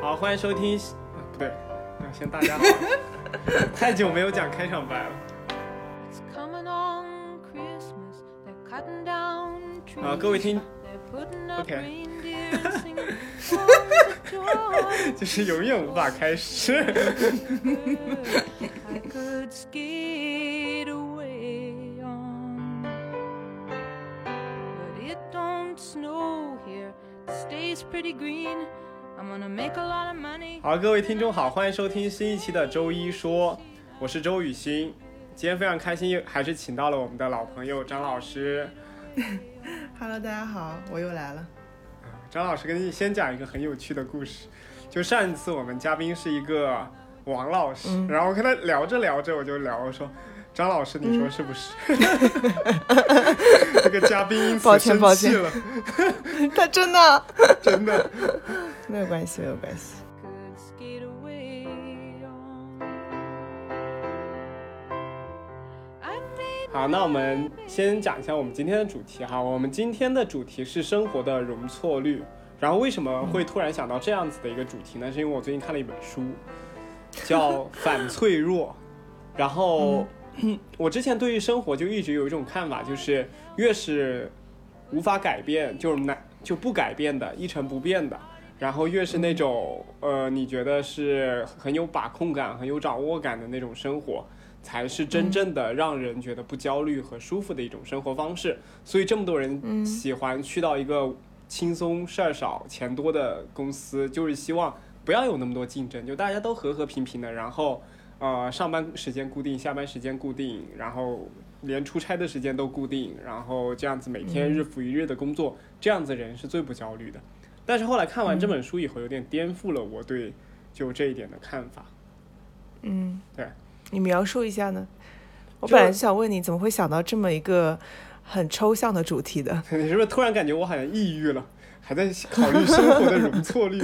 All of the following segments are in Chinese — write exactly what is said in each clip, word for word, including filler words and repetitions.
好，欢迎收听，啊、不对，啊、先大家好，太久没有讲开场白了。啊，各位听 ，OK， 就是永远无法开始。好，各位听众好，欢迎收听新一期的周一说，我是周雨欣。今天非常开心，还是请到了我们的老朋友张老师。Hello， 大家好，我又来了。张老师跟你先讲一个很有趣的故事，就上一次我们嘉宾是一个王老师，嗯、然后跟他聊着聊着，我就聊我说。张老师，你说是不是？嗯、这个嘉宾因此生气了。他真的，真的，没有关系，没有关系。好，那我们先讲一下我们今天的主题哈。我们今天的主题是生活的容错率。然后为什么会突然想到这样子的一个主题呢？是因为我最近看了一本书，叫《反脆弱》，然后。嗯我之前对于生活就一直有一种看法，就是越是无法改变，就是难就不改变的，一成不变的，然后越是那种呃，你觉得是很有把控感、很有掌握感的那种生活，才是真正的让人觉得不焦虑和舒服的一种生活方式。所以这么多人喜欢去到一个轻松、事儿少、钱多的公司，就是希望不要有那么多竞争，就大家都和和平平的，然后。呃，上班时间固定，下班时间固定，然后连出差的时间都固定，然后这样子每天日复一日的工作，嗯、这样子人是最不焦虑的。但是后来看完这本书以后，有点颠覆了我对就这一点的看法。嗯，对，你描述一下呢？我本来就想问你，怎么会想到这么一个很抽象的主题的？你是不是突然感觉我好像抑郁了，还在考虑生活的容错率？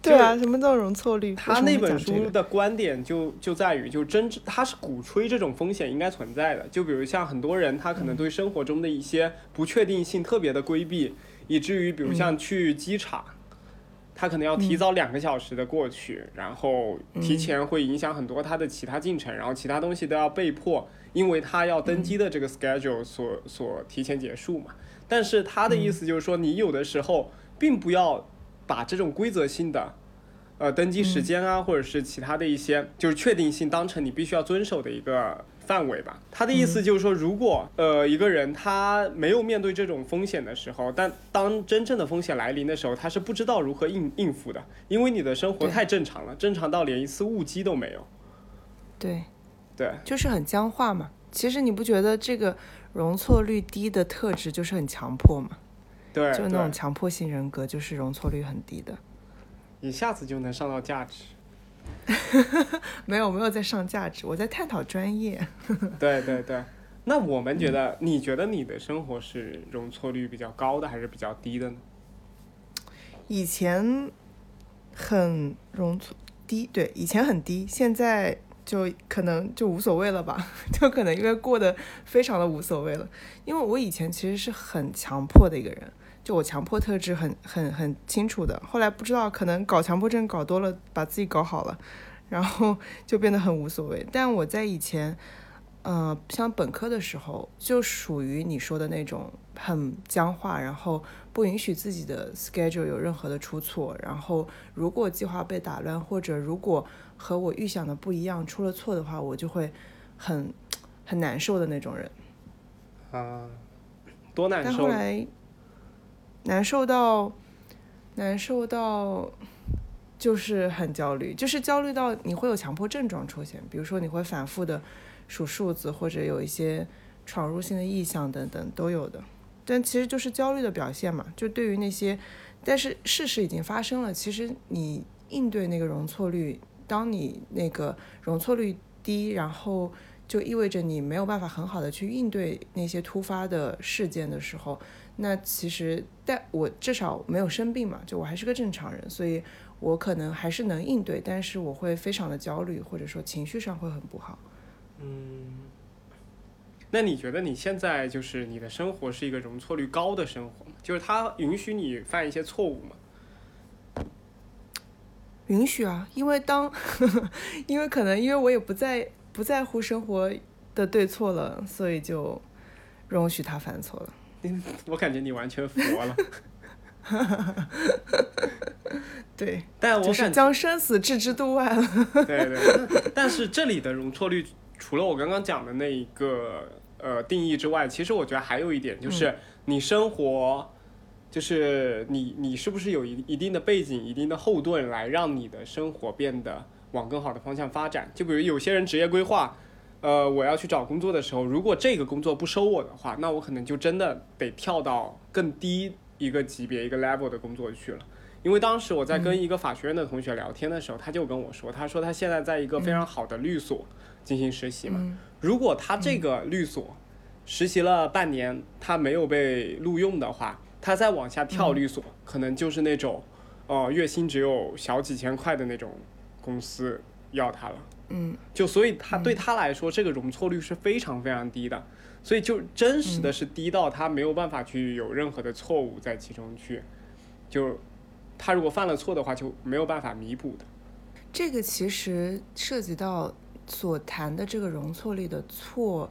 对啊，什么叫容错率？他那本书的观点就就在于，就真他是鼓吹这种风险应该存在的。就比如像很多人，他可能对生活中的一些不确定性特别的规避，以至于比如像去机场，他可能要提早两个小时的过去，然后提前会影响很多他的其他进程，然后其他东西都要被迫，因为他要登机的这个 schedule 所所提前结束嘛。但是他的意思就是说，你有的时候并不要。把这种规则性的，呃，登机时间啊，嗯、或者是其他的一些就是确定性当成你必须要遵守的一个范围吧。他的意思就是说，如果呃一个人他没有面对这种风险的时候，但当真正的风险来临的时候，他是不知道如何应应付的，因为你的生活太正常了，正常到连一次误机都没有。对，对，就是很僵化嘛。其实你不觉得这个容错率低的特质就是很强迫吗？对，就那种强迫性人格就是容错率很低的，一下子就能上到价值。没有没有在上价值，我在探讨专业。对对对，那我们觉得、嗯、你觉得你的生活是容错率比较高的还是比较低的呢？以前很容错低，对，以前很低，现在就可能就无所谓了吧，就可能因为过得非常的无所谓了。因为我以前其实是很强迫的一个人，就我强迫特质很很很清楚的，后来不知道可能搞强迫症搞多了，把自己搞好了，然后就变得很无所谓。但我在以前呃，像本科的时候就属于你说的那种很僵化，然后不允许自己的 schedule 有任何的出错，然后如果计划被打乱，或者如果和我预想的不一样出了错的话，我就会很很难受的那种人啊。多难受？但后来难受到难受到就是很焦虑，就是焦虑到你会有强迫症状出现，比如说你会反复的数数字，或者有一些闯入性的意向等等都有的。但其实就是焦虑的表现嘛，就对于那些但是事实已经发生了，其实你应对那个容错率，当你那个容错率低，然后就意味着你没有办法很好的去应对那些突发的事件的时候，那其实但我至少没有生病嘛，就我还是个正常人，所以我可能还是能应对，但是我会非常的焦虑，或者说情绪上会很不好。嗯，那你觉得你现在就是你的生活是一个容错率高的生活吗？就是它允许你犯一些错误吗？允许啊，因为当呵呵因为可能因为我也不在不在乎生活的对错了，所以就容许他犯错了。我感觉你完全佛了。对，但我就是将生死置之度外了。对对，但是这里的容错率除了我刚刚讲的那一个呃定义之外，其实我觉得还有一点，就是你生活、嗯、就是你你是不是有一定的背景一定的后盾来让你的生活变得往更好的方向发展。就比如有些人职业规划，呃，我要去找工作的时候，如果这个工作不收我的话，那我可能就真的得跳到更低一个级别一个 level 的工作去了。因为当时我在跟一个法学院的同学聊天的时候、嗯、他就跟我说，他说他现在在一个非常好的律所进行实习嘛、嗯、如果他这个律所实习了半年他没有被录用的话，他再往下跳律所、嗯、可能就是那种呃月薪只有小几千块的那种公司要他了。嗯，就所以他对他来说、嗯、这个容错率是非常非常低的，所以就真实的是低到他没有办法去有任何的错误在其中去，就他如果犯了错的话就没有办法弥补的。这个其实涉及到所谈的这个容错率的错，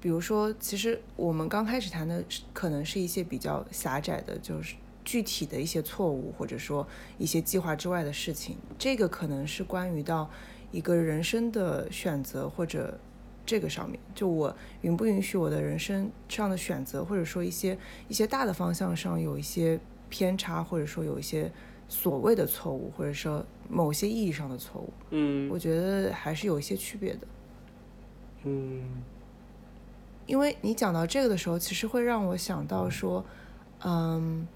比如说其实我们刚开始谈的可能是一些比较狭窄的，就是具体的一些错误，或者说一些计划之外的事情，这个可能是关于到一个人生的选择，或者这个上面，就我允不允许我的人生上的选择，或者说一些一些大的方向上有一些偏差，或者说有一些所谓的错误，或者说某些意义上的错误。嗯，我觉得还是有一些区别的。嗯，因为你讲到这个的时候，其实会让我想到说，嗯，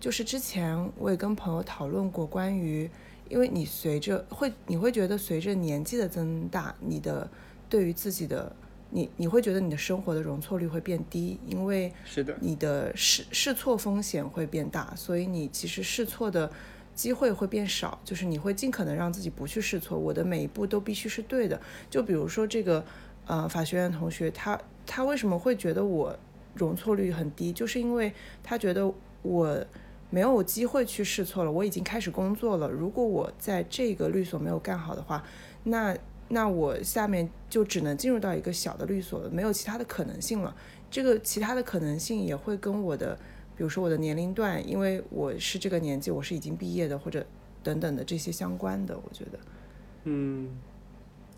就是之前我也跟朋友讨论过关于，因为你随着会，你会觉得随着年纪的增大，你的对于自己的你你会觉得你的生活的容错率会变低，因为是的，你的试试错风险会变大，所以你其实试错的机会会变少，就是你会尽可能让自己不去试错，我的每一步都必须是对的。就比如说这个呃法学院同学，他他为什么会觉得我容错率很低，就是因为他觉得我没有机会去试错了，我已经开始工作了，如果我在这个律所没有干好的话，那那我下面就只能进入到一个小的律所了，没有其他的可能性了。这个其他的可能性也会跟我的比如说我的年龄段，因为我是这个年纪，我是已经毕业的，或者等等的这些相关的，我觉得嗯，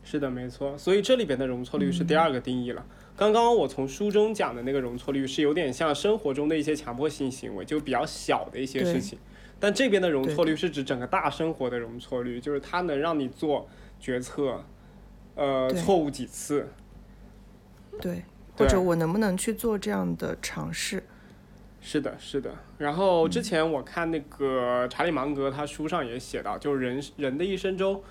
是的，没错。所以这里边的容错率是第二个定义了、嗯、刚刚我从书中讲的那个容错率是有点像生活中的一些强迫性行为，就比较小的一些事情，但这边的容错率是指整个大生活的容错率，就是它能让你做决策呃，错误几次，对，或者我能不能去做这样的尝试？是的，是的。然后之前我看那个查理芒格，他书上也写到，就是人人的一生中，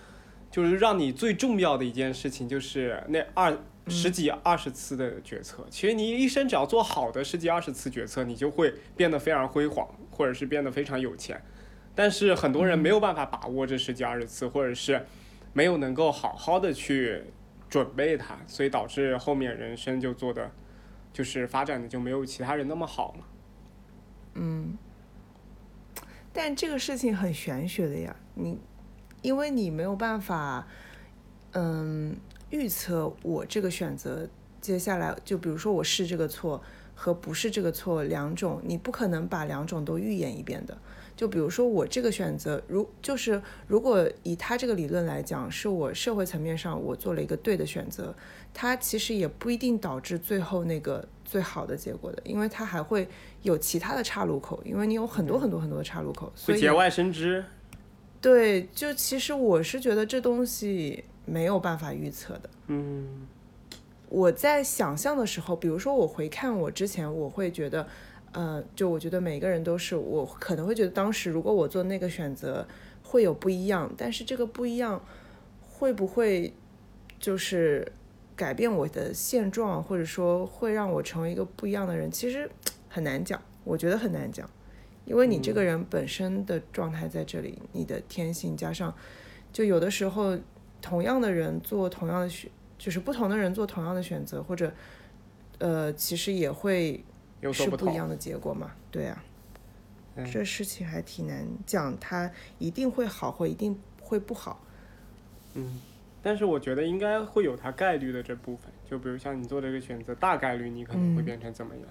就是让你最重要的一件事情，就是那二十几二十次的决策。其实你一生只要做好的十几二十次决策，你就会变得非常辉煌，或者是变得非常有钱。但是很多人没有办法把握这十几二十次，或者是没有能够好好的去准备它，所以导致后面人生就做的就是发展的就没有其他人那么好了。嗯，但这个事情很玄学的呀，你因为你没有办法嗯预测我这个选择接下来，就比如说我是这个错和不是这个错两种，你不可能把两种都预演一遍的。就比如说我这个选择，如就是如果以他这个理论来讲，是我社会层面上我做了一个对的选择，它其实也不一定导致最后那个最好的结果的，因为它还会有其他的岔路口，因为你有很多很多很多的岔路口，所以会节外生枝。对，就其实我是觉得这东西没有办法预测的。嗯，我在想象的时候，比如说我回看我之前，我会觉得呃，就我觉得每个人都是，我可能会觉得当时如果我做那个选择会有不一样，但是这个不一样会不会就是改变我的现状，或者说会让我成为一个不一样的人，其实很难讲，我觉得很难讲，因为你这个人本身的状态在这里，你的天性加上就有的时候同样的人做同样的选就是不同的人做同样的选择，或者呃，其实也会是不一样的结果嘛。对啊、嗯、这事情还挺难讲，它一定会好或一定会不好。嗯，但是我觉得应该会有它概率的这部分，就比如像你做这个选择，大概率你可能会变成怎么样。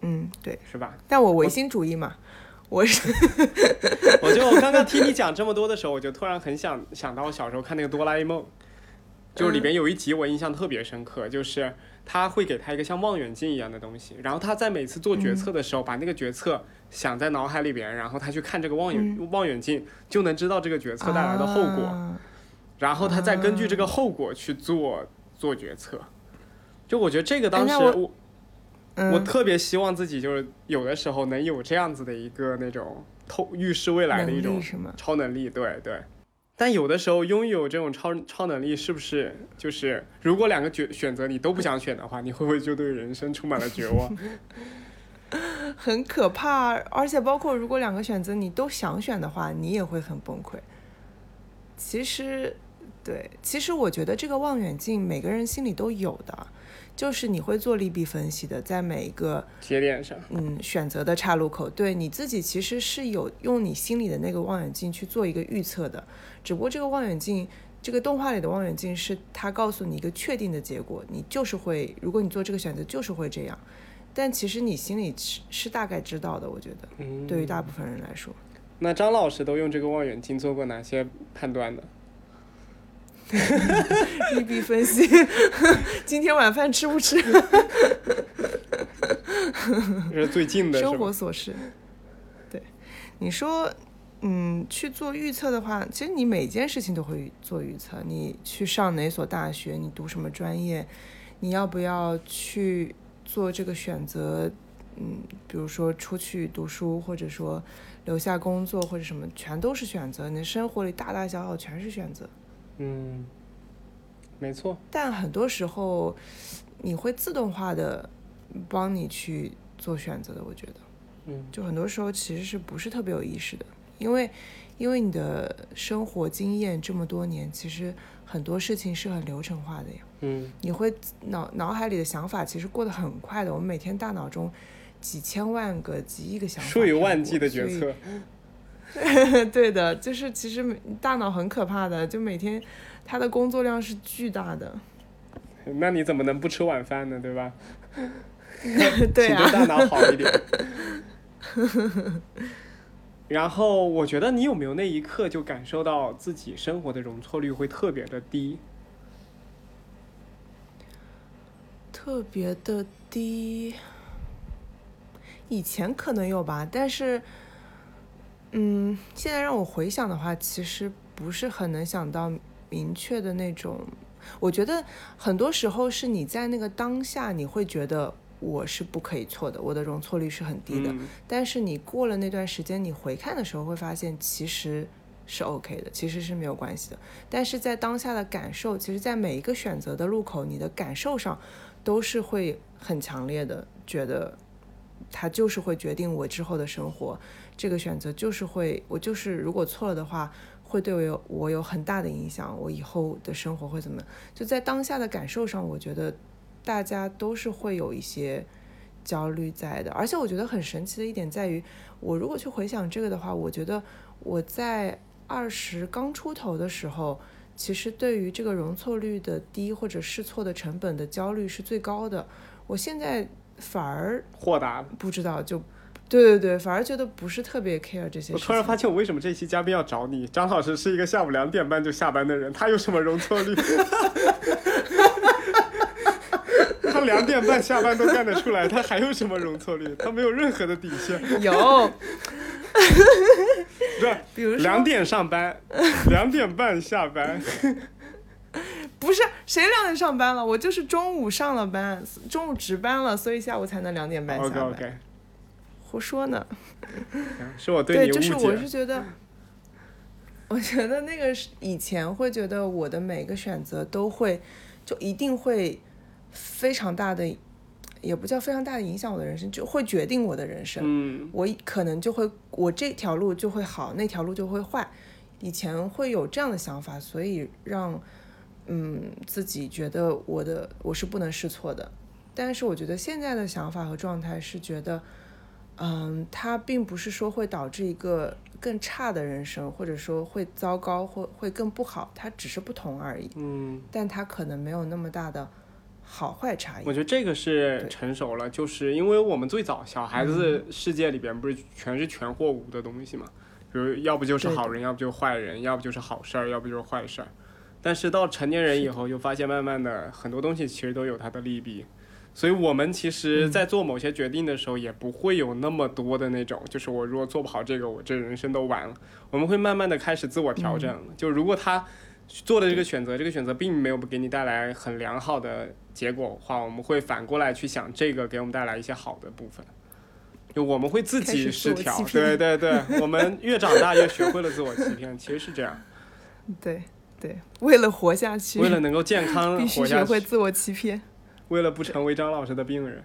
嗯，对，是吧？但我唯心主义嘛，我是我就刚刚听你讲这么多的时候，我就突然很想想到我小时候看那个哆啦 A 梦，就里边有一集我印象特别深刻，就是他会给他一个像望远镜一样的东西，然后他在每次做决策的时候把那个决策想在脑海里边，然后他去看这个望远望远镜就能知道这个决策带来的后果，然后他再根据这个后果去做做决策。就我觉得这个当时我我特别希望自己就是有的时候能有这样子的一个那种透预示未来的一种超能力，对对。但有的时候拥有这种超超能力，是不是就是如果两个选择你都不想选的话，你会不会就对人生充满了绝望？很可怕，而且包括如果两个选择你都想选的话，你也会很崩溃。其实，对，其实我觉得这个望远镜每个人心里都有的。就是你会做利弊分析的，在每一个节点上，嗯，选择的岔路口，对你自己其实是有用你心里的那个望远镜去做一个预测的，只不过这个望远镜，这个动画里的望远镜是它告诉你一个确定的结果，你就是会，如果你做这个选择就是会这样，但其实你心里是是大概知道的，我觉得，嗯，对于大部分人来说。那张老师都用这个望远镜做过哪些判断呢？利弊分析，今天晚饭吃不吃？这是最近的生活琐事。对，你说，嗯，去做预测的话，其实你每件事情都会做预测。你去上哪所大学，你读什么专业，你要不要去做这个选择？嗯，比如说出去读书，或者说留下工作，或者什么，全都是选择。你生活里大大小小全是选择。嗯，没错。但很多时候，你会自动化的帮你去做选择的，我觉得。嗯，就很多时候其实是不是特别有意识的，因为因为你的生活经验这么多年，其实很多事情是很流程化的呀。嗯，你会脑脑海里的想法其实过得很快的，我们每天大脑中几千万个、几亿个想法，数以万计的决策。对的，就是其实大脑很可怕的，就每天他的工作量是巨大的。那你怎么能不吃晚饭呢？对吧？对啊，请对大脑好一点。然后我觉得你有没有那一刻就感受到自己生活的容错率会特别的低？特别的低，以前可能有吧，但是。嗯，现在让我回想的话，其实不是很能想到明确的那种。我觉得很多时候是你在那个当下，你会觉得我是不可以错的，我的容错率是很低的。嗯、但是你过了那段时间，你回看的时候会发现，其实是 OK 的，其实是没有关系的。但是在当下的感受，其实在每一个选择的路口，你的感受上都是会很强烈的，觉得它就是会决定我之后的生活。这个选择就是会，我就是如果错了的话，会对我有我有很大的影响，我以后的生活会怎么样？就在当下的感受上，我觉得大家都是会有一些焦虑在的。而且我觉得很神奇的一点在于，我如果去回想这个的话，我觉得我在二十刚出头的时候，其实对于这个容错率的低或者试错的成本的焦虑是最高的。我现在反而豁达，不知道就。对对对，反而觉得不是特别 care 这些事情。我突然发现我为什么这期嘉宾要找你，张老师是一个下午两点半就下班的人，他有什么容错率？他两点半下班都干得出来，他还有什么容错率？他没有任何的底线。有，对，比如说两点上班，两点半下班。不是谁两点上班了？我就是中午上了班，中午值班了，所以下午才能两点半下班。Okay, okay.胡说呢，是我对你误解。对，就是我是觉得，我觉得那个以前会觉得我的每个选择都会，就一定会非常大的，也不叫非常大的影响我的人生，就会决定我的人生。嗯，我可能就会，我这条路就会好，那条路就会坏。以前会有这样的想法，所以让嗯自己觉得我的我是不能试错的。但是我觉得现在的想法和状态是觉得。嗯，它并不是说会导致一个更差的人生，或者说会糟糕或会更不好，它只是不同而已。嗯，但它可能没有那么大的好坏差异。我觉得这个是成熟了，就是因为我们最早小孩子世界里边不是全是全或无的东西嘛，比如要不就是好人，要不就是坏人，要不就是好事儿，要不就是坏事儿。但是到成年人以后，就发现慢慢的很多东西其实都有它的利弊。所以我们其实在做某些决定的时候也不会有那么多的那种，就是我如果做不好这个，我这人生都完了。我们会慢慢的开始自我调整，就如果他做的这个选择这个选择并没有给你带来很良好的结果的话，我们会反过来去想这个给我们带来一些好的部分，就我们会自己失调。对对对，我们越长大越学会了自我欺骗。其实是这样，对对，为了活下去，为了能够健康活下去，必须学会自我欺骗，为了不成为张老师的病人。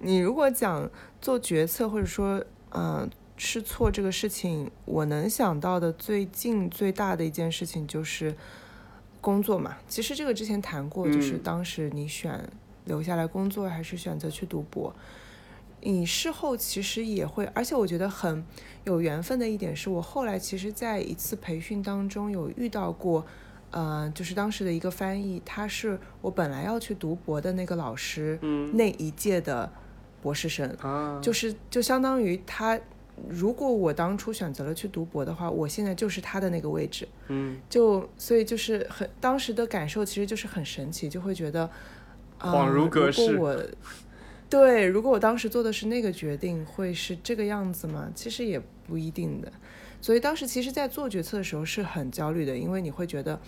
你如果讲做决策或者说呃试错这个事情，我能想到的最近最大的一件事情就是工作嘛。其实这个之前谈过，就是当时你选留下来工作还是选择去读博，你事后其实也会，而且我觉得很有缘分的一点是，我后来其实在一次培训当中有遇到过呃，就是当时的一个翻译，他是我本来要去读博的那个老师、嗯、那一届的博士生、啊、就是就相当于他，如果我当初选择了去读博的话，我现在就是他的那个位置。嗯，就所以就是很当时的感受其实就是很神奇，就会觉得、呃、恍如隔世。如果我对如果我当时做的是那个决定会是这个样子吗？其实也不一定的。所以当时其实在做决策的时候是很焦虑的，因为你会觉得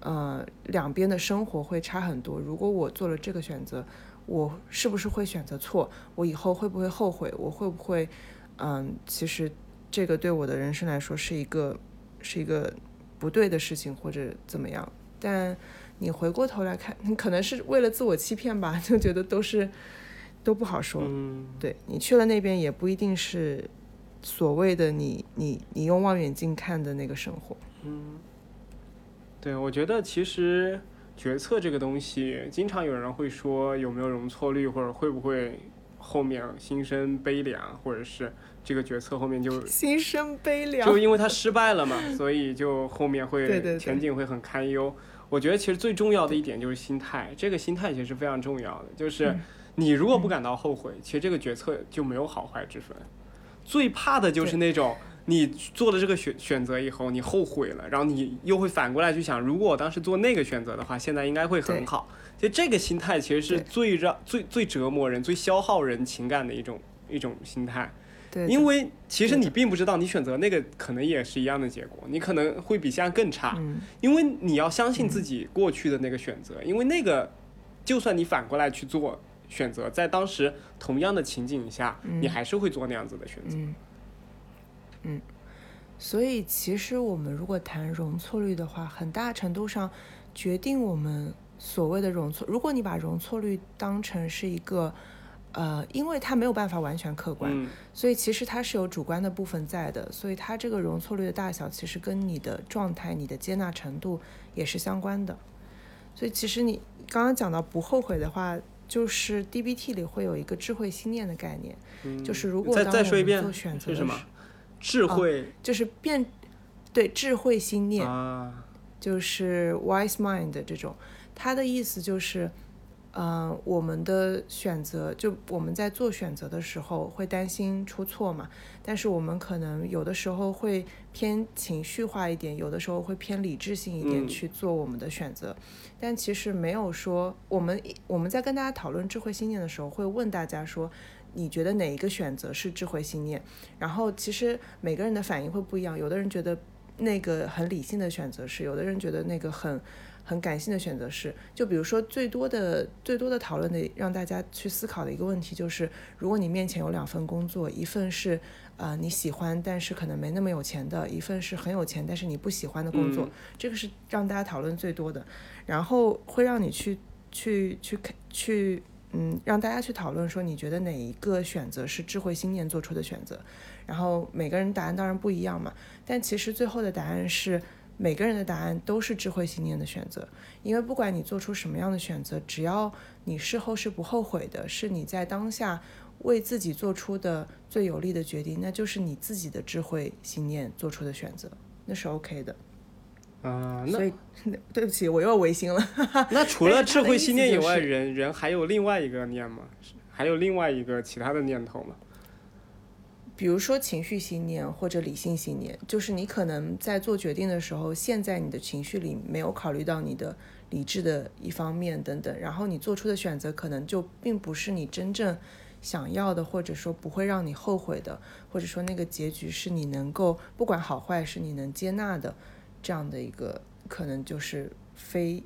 呃，两边的生活会差很多。如果我做了这个选择，我是不是会选择错？我以后会不会后悔？我会不会嗯、呃，其实这个对我的人生来说是一个是一个不对的事情，或者怎么样。但你回过头来看，你可能是为了自我欺骗吧，就觉得都是都不好说、嗯、对，你去了那边也不一定是所谓的你你你用望远镜看的那个生活。嗯，对，我觉得其实决策这个东西，经常有人会说有没有容错率，或者会不会后面心生悲凉，或者是这个决策后面就心生悲凉，就因为它失败了嘛，所以就后面会对对对前景会很堪忧。我觉得其实最重要的一点就是心态，这个心态其实是非常重要的，就是你如果不感到后悔、嗯、其实这个决策就没有好坏之分。最怕的就是那种你做了这个选选择以后你后悔了，然后你又会反过来去想，如果我当时做那个选择的话现在应该会很好。其实这个心态其实是最让最最折磨人最消耗人情感的一种一种心态。对，因为其实你并不知道你选择那个可能也是一样的结果，你可能会比现在更差、嗯、因为你要相信自己过去的那个选择、嗯、因为那个就算你反过来去做选择，在当时同样的情景下、嗯、你还是会做那样子的选择。 嗯, 嗯，所以其实我们如果谈容错率的话，很大程度上决定我们所谓的容错，如果你把容错率当成是一个呃，因为它没有办法完全客观、嗯、所以其实它是有主观的部分在的，所以它这个容错率的大小其实跟你的状态你的接纳程度也是相关的。所以其实你刚刚讲到不后悔的话，就是 D B T 里会有一个智慧心念的概念、嗯、就是如果当我们做选择的时候，智慧、啊、就是变对智慧心念、啊、就是 wise mind 这种，它的意思就是、呃、我们的选择，就我们在做选择的时候会担心出错嘛，但是我们可能有的时候会偏情绪化一点，有的时候会偏理智性一点去做我们的选择、嗯、但其实没有说我们我们在跟大家讨论智慧信念的时候会问大家说你觉得哪一个选择是智慧信念，然后其实每个人的反应会不一样，有的人觉得那个很理性的选择是，有的人觉得那个很很感性的选择是。就比如说最多的最多的讨论的让大家去思考的一个问题就是，如果你面前有两份工作，一份是、呃、你喜欢但是可能没那么有钱的，一份是很有钱但是你不喜欢的工作、嗯、这个是让大家讨论最多的，然后会让你去去去去嗯，让大家去讨论说你觉得哪一个选择是智慧心念做出的选择，然后每个人答案当然不一样嘛，但其实最后的答案是每个人的答案都是智慧信念的选择，因为不管你做出什么样的选择，只要你事后是不后悔的，是你在当下为自己做出的最有利的决定，那就是你自己的智慧信念做出的选择，那是 OK 的。啊，那所以对不起，我又违心了。那除了智慧信念以外，就是、人人还有另外一个念吗？还有另外一个其他的念头吗？比如说情绪信念或者理性信念，就是你可能在做决定的时候，现在你的情绪里没有考虑到你的理智的一方面等等，然后你做出的选择可能就并不是你真正想要的，或者说不会让你后悔的，或者说那个结局是你能够不管好坏是你能接纳的，这样的一个可能就是非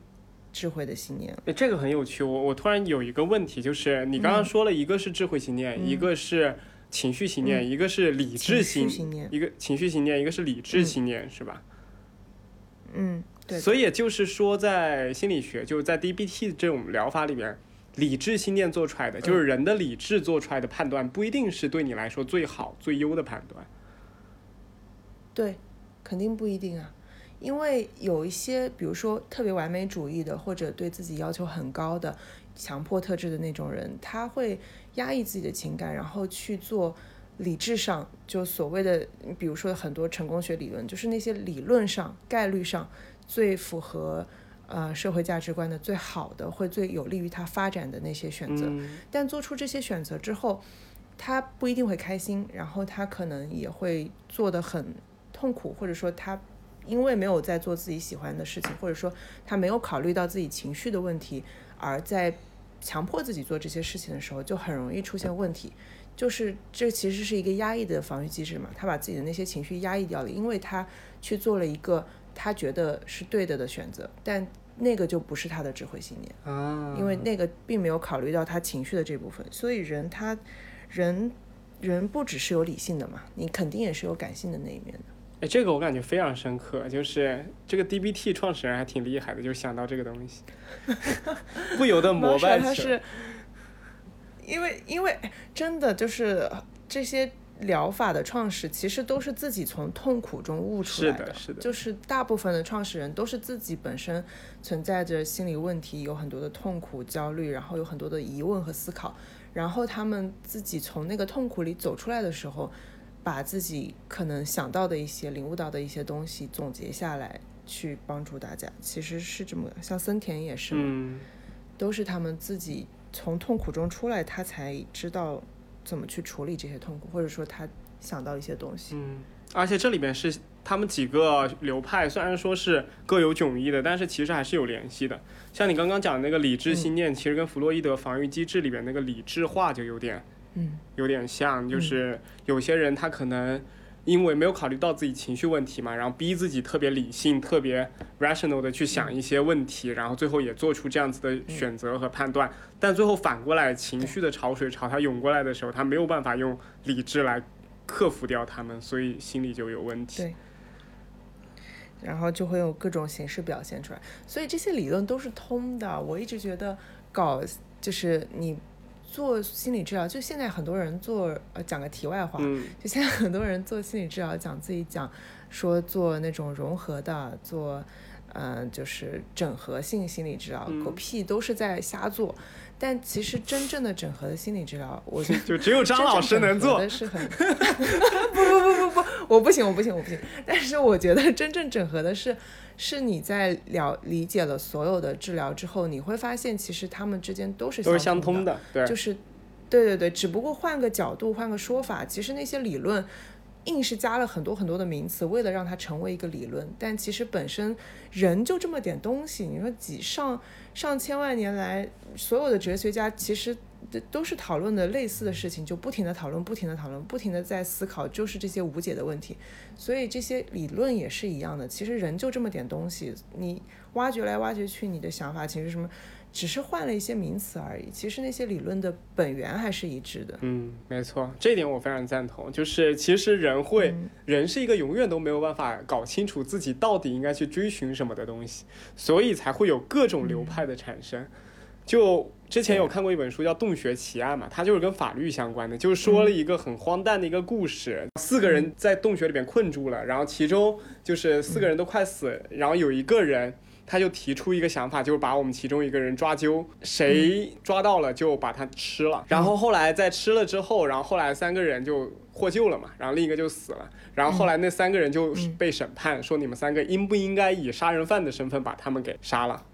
智慧的信念。这个很有趣，我我突然有一个问题，就是你刚刚说了一个是智慧信念、嗯、一个是情绪信念、嗯、一个是理智信念，一个情绪信念，一个是理智信念、嗯、是吧？嗯，对。所以也就是说在心理学，就是在 D B T 这种疗法里面，理智信念做出来的、嗯、就是人的理智做出来的判断不一定是对你来说最好最优的判断。对，肯定不一定啊，因为有一些比如说特别完美主义的，或者对自己要求很高的强迫特质的那种人，他会压抑自己的情感，然后去做理智上就所谓的，比如说很多成功学理论，就是那些理论上概率上最符合呃社会价值观的最好的，会最有利于他发展的那些选择、嗯、但做出这些选择之后他不一定会开心，然后他可能也会做得很痛苦，或者说他因为没有在做自己喜欢的事情，或者说他没有考虑到自己情绪的问题，而在强迫自己做这些事情的时候就很容易出现问题。就是这其实是一个压抑的防御机制嘛，他把自己的那些情绪压抑掉了，因为他去做了一个他觉得是对的的选择，但那个就不是他的智慧信念、啊、因为那个并没有考虑到他情绪的这部分。所以人他人人不只是有理性的嘛，你肯定也是有感性的那一面的。哎，这个我感觉非常深刻，就是这个 D B T 创始人还挺厉害的，就想到这个东西，不由得膜拜他是。因为因为真的就是这些疗法的创始其实都是自己从痛苦中悟出来的，是的，是的，就是大部分的创始人都是自己本身存在着心理问题，有很多的痛苦、焦虑，然后有很多的疑问和思考，然后他们自己从那个痛苦里走出来的时候，把自己可能想到的一些领悟到的一些东西总结下来去帮助大家，其实是这么，像森田也是、嗯、都是他们自己从痛苦中出来，他才知道怎么去处理这些痛苦，或者说他想到一些东西、嗯、而且这里面是他们几个流派虽然说是各有迥异的，但是其实还是有联系的。像你刚刚讲的那个理智信念、嗯、其实跟弗洛伊德防御机制里面那个理智化就有点有点像，就是有些人他可能因为没有考虑到自己情绪问题嘛，然后逼自己特别理性特别 rational 的去想一些问题，然后最后也做出这样子的选择和判断，但最后反过来情绪的潮水朝他涌过来的时候，他没有办法用理智来克服掉他们，所以心理就有问题，对，然后就会有各种形式表现出来。所以这些理论都是通的，我一直觉得搞就是你做心理治疗，就现在很多人做、呃、讲个题外话、嗯、就现在很多人做心理治疗讲自己讲说做那种融合的，做呃就是整合性心理治疗、嗯、狗屁都是在瞎做。但其实真正的整合的心理治疗，我觉得就只有张老师能做是很不不不不不，我不行我不行我不行。但是我觉得真正整合的是是你在了理解了所有的治疗之后，你会发现其实他们之间都是相通的，就是对对对，只不过换个角度换个说法。其实那些理论硬是加了很多很多的名词，为了让它成为一个理论，但其实本身人就这么点东西。你说几上上千万年来，所有的哲学家其实都是讨论的类似的事情，就不停的讨论不停的讨论不停的在思考，就是这些无解的问题。所以这些理论也是一样的，其实人就这么点东西，你挖掘来挖掘去，你的想法其实什么只是换了一些名词而已，其实那些理论的本源还是一致的。嗯，没错，这一点我非常赞同。就是其实人会、嗯、人是一个永远都没有办法搞清楚自己到底应该去追寻什么的东西，所以才会有各种流派的产生、嗯、就之前有看过一本书叫《洞穴奇案》嘛，它就是跟法律相关的，就是说了一个很荒诞的一个故事，嗯、四个人在洞穴里面困住了，然后其中就是四个人都快死，然后有一个人他就提出一个想法，就是把我们其中一个人抓阄，谁抓到了就把他吃了，然后后来在吃了之后，然后后来三个人就获救了嘛，然后另一个就死了，然后后来那三个人就被审判，说你们三个应不应该以杀人犯的身份把他们给杀了。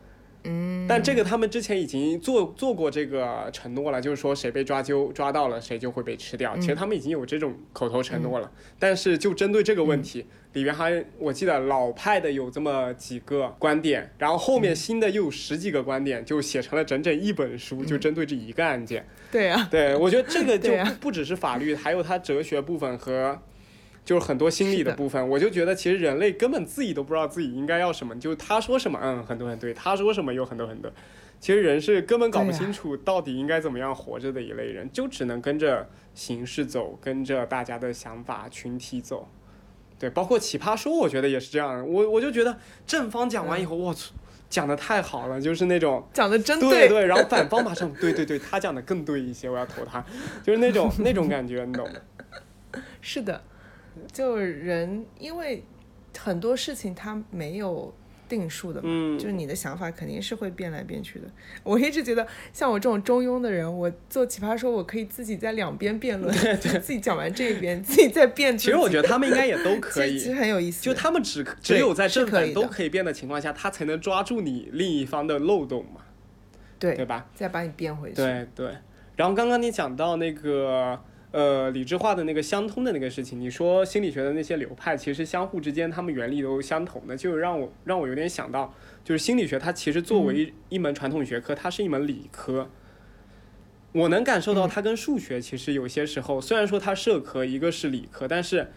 嗯，但这个他们之前已经做做过这个承诺了，就是说谁被抓阄抓到了谁就会被吃掉，其实他们已经有这种口头承诺了、嗯、但是就针对这个问题、嗯、里面还我记得老派的有这么几个观点，然后后面新的又有十几个观点、嗯、就写成了整整一本书、嗯、就针对这一个案件。对啊，对，我觉得这个就 不,、啊、不只是法律，还有它哲学部分和就是很多心理的部分。我就觉得其实人类根本自己都不知道自己应该要什么，就是他说什么嗯很多很对，他说什么又很多很对，其实人是根本搞不清楚到底应该怎么样活着的一类人、啊、就只能跟着形势走，跟着大家的想法群体走。对，包括奇葩说我觉得也是这样，我我就觉得正方讲完以后、嗯、我讲的太好了，就是那种讲的真对对对，然后反方马上对对对他讲的更对一些，我要投他，就是那种那种感觉，你懂吗？是的，就人因为很多事情它没有定数的嘛、嗯、就是你的想法肯定是会变来变去的。我一直觉得像我这种中庸的人，我做奇葩说我可以自己在两边辩论，对对，自己讲完这边自己再辩。其实我觉得他们应该也都可以，其实很有意思，就他们只只有在正反都可以辩的情况下，他才能抓住你另一方的漏洞嘛，对对吧，再把你辩回去。对对，然后刚刚你讲到那个呃，理智化的那个相通的那个事情，你说心理学的那些流派其实相互之间他们原理都相同的，就让我让我有点想到，就是心理学它其实作为 一,、嗯、一门传统学科，它是一门理科。我能感受到它跟数学其实有些时候、嗯、虽然说它社科一个是理科，但是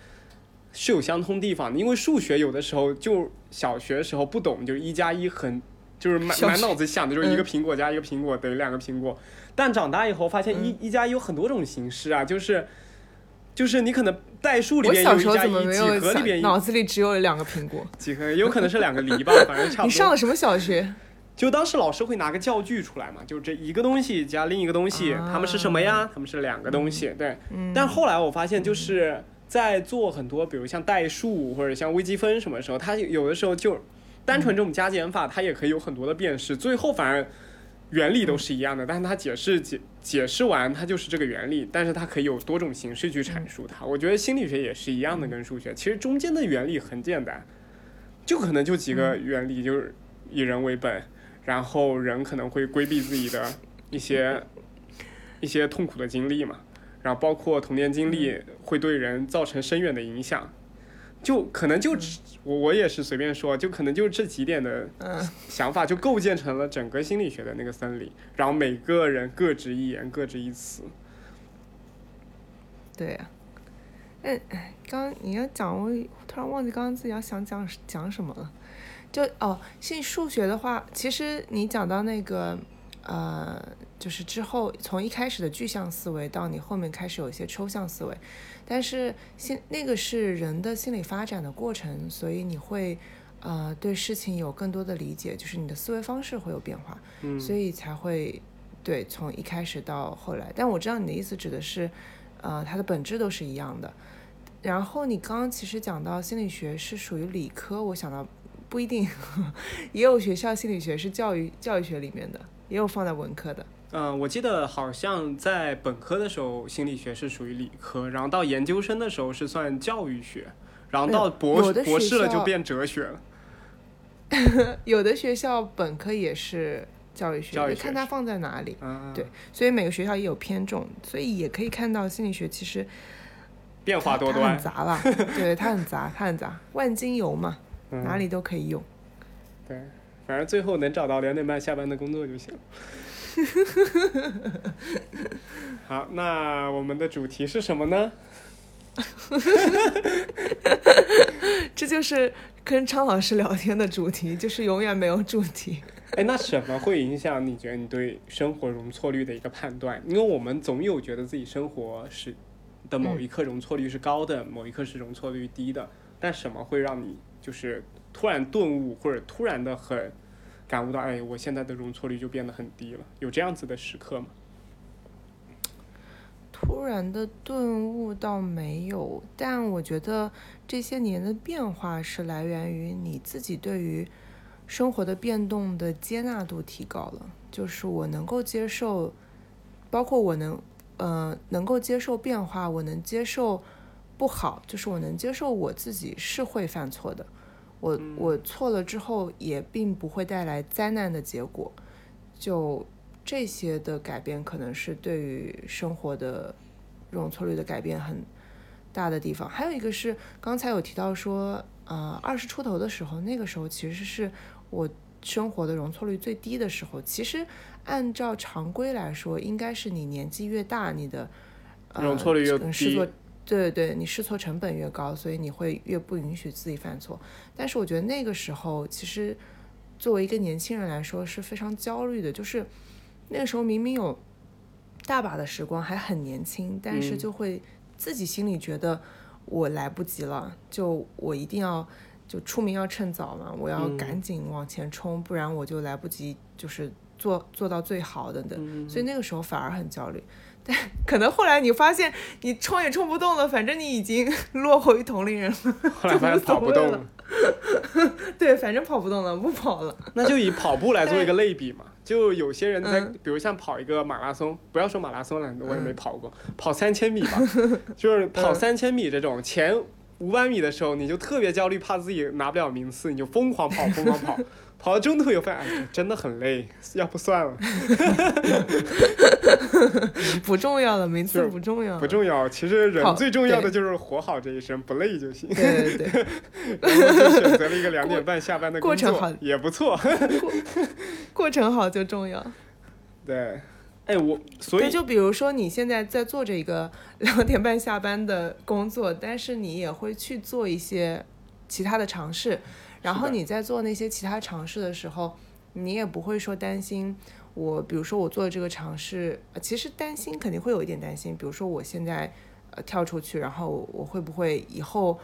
是有相通地方的。因为数学有的时候就小学时候不懂，就是一加一很就是满满脑子想的就是一个苹果加一个苹果等于两个苹果，但长大以后发现一、嗯、一加一有很多种形式啊，就是就是你可能代数里面有一加一，几何里面脑子里只有两个苹果，几何有可能是两个梨吧，反正差不多。你上了什么小学？就当时老师会拿个教具出来嘛，就这一个东西加另一个东西，啊、他们是什么呀？他们是两个东西，嗯、对、嗯。但后来我发现就是在做很多，比如像代数或者像微积分什么时候，它有的时候就。单纯这种加减法它也可以有很多的变式，最后反而原理都是一样的，但是它解释解解释完它就是这个原理，但是它可以有多种形式去阐述它。我觉得心理学也是一样的，跟数学其实中间的原理很简单，就可能就几个原理，就是以人为本，然后人可能会规避自己的一些一些痛苦的经历嘛，然后包括童年经历会对人造成深远的影响，就可能就我我也是随便说，就可能就这几点的想法就构建成了整个心理学的那个森林，然后每个人各执一言各执一词。对啊，嗯，刚你要讲我突然忘记刚刚自己要想讲讲什么了，就哦，信数学的话，其实你讲到那个呃，就是之后从一开始的具象思维到你后面开始有一些抽象思维，但是心那个是人的心理发展的过程，所以你会呃对事情有更多的理解，就是你的思维方式会有变化，嗯，所以才会对从一开始到后来。但我知道你的意思指的是呃它的本质都是一样的。然后你刚刚其实讲到心理学是属于理科，我想到不一定，也有学校心理学是教育教育学里面的，也有放在文科的。嗯，我记得好像在本科的时候心理学是属于理科，然后到研究生的时候是算教育学，然后到博、嗯、博士了就变哲学了。有的学校本科也是教育学，教育学看它放在哪里、啊、对，所以每个学校也有偏重，所以也可以看到心理学其实变化多端，它很杂了。对，它很杂，它很杂，万金油嘛、嗯、哪里都可以用。对，反正最后能找到两点半下班的工作就行了。好，那我们的主题是什么呢？这就是跟昌老师聊天的主题，就是永远没有主题。哎，那什么会影响你觉得你对生活容错率的一个判断？因为我们总有觉得自己生活是的某一刻容错率是高的、嗯、某一刻是容错率低的，但什么会让你就是突然顿悟，或者突然的很感悟到，哎，我现在的容错率就变得很低了，有这样子的时刻吗？突然的顿悟倒没有，但我觉得这些年的变化是来源于你自己对于生活的变动的接纳度提高了，就是我能够接受，包括我能呃能够接受变化，我能接受不好，就是我能接受我自己是会犯错的，我我错了之后也并不会带来灾难的结果，就这些的改变可能是对于生活的容错率的改变很大的地方。还有一个是刚才有提到说呃，二十出头的时候，那个时候其实是我生活的容错率最低的时候，其实按照常规来说应该是你年纪越大你的、呃、容错率越低，对对，你试错成本越高，所以你会越不允许自己犯错。但是我觉得那个时候其实作为一个年轻人来说是非常焦虑的，就是那个时候明明有大把的时光还很年轻，但是就会自己心里觉得我来不及了，就我一定要就出名要趁早嘛，我要赶紧往前冲，不然我就来不及就是做做到最好等等，所以那个时候反而很焦虑。但可能后来你发现你冲也冲不动了，反正你已经落后于同龄人了，后来发现跑不动了对，反正跑不动了，不跑了。那就以跑步来做一个类比嘛，就有些人在、嗯、比如像跑一个马拉松，不要说马拉松了，我也没跑过、嗯、跑三千米吧就是跑三千米这种前五百米的时候你就特别焦虑，怕自己拿不了名次，你就疯狂跑疯狂跑跑到中途有发现、哎、真的很累，要不算了不重要了，名次不重要了，不重要。其实人最重要的就是活好这一生，不累就行。对对对然后就选择了一个两点半下班的工作，过程好也不错过, 过程好就重要。对，哎，我所以就比如说你现在在做这个两点半下班的工作，但是你也会去做一些其他的尝试，然后你在做那些其他尝试的时候，你也不会说担心我，比如说我做这个尝试，其实担心肯定会有一点担心，比如说我现在、呃、跳出去，然后我会不会以后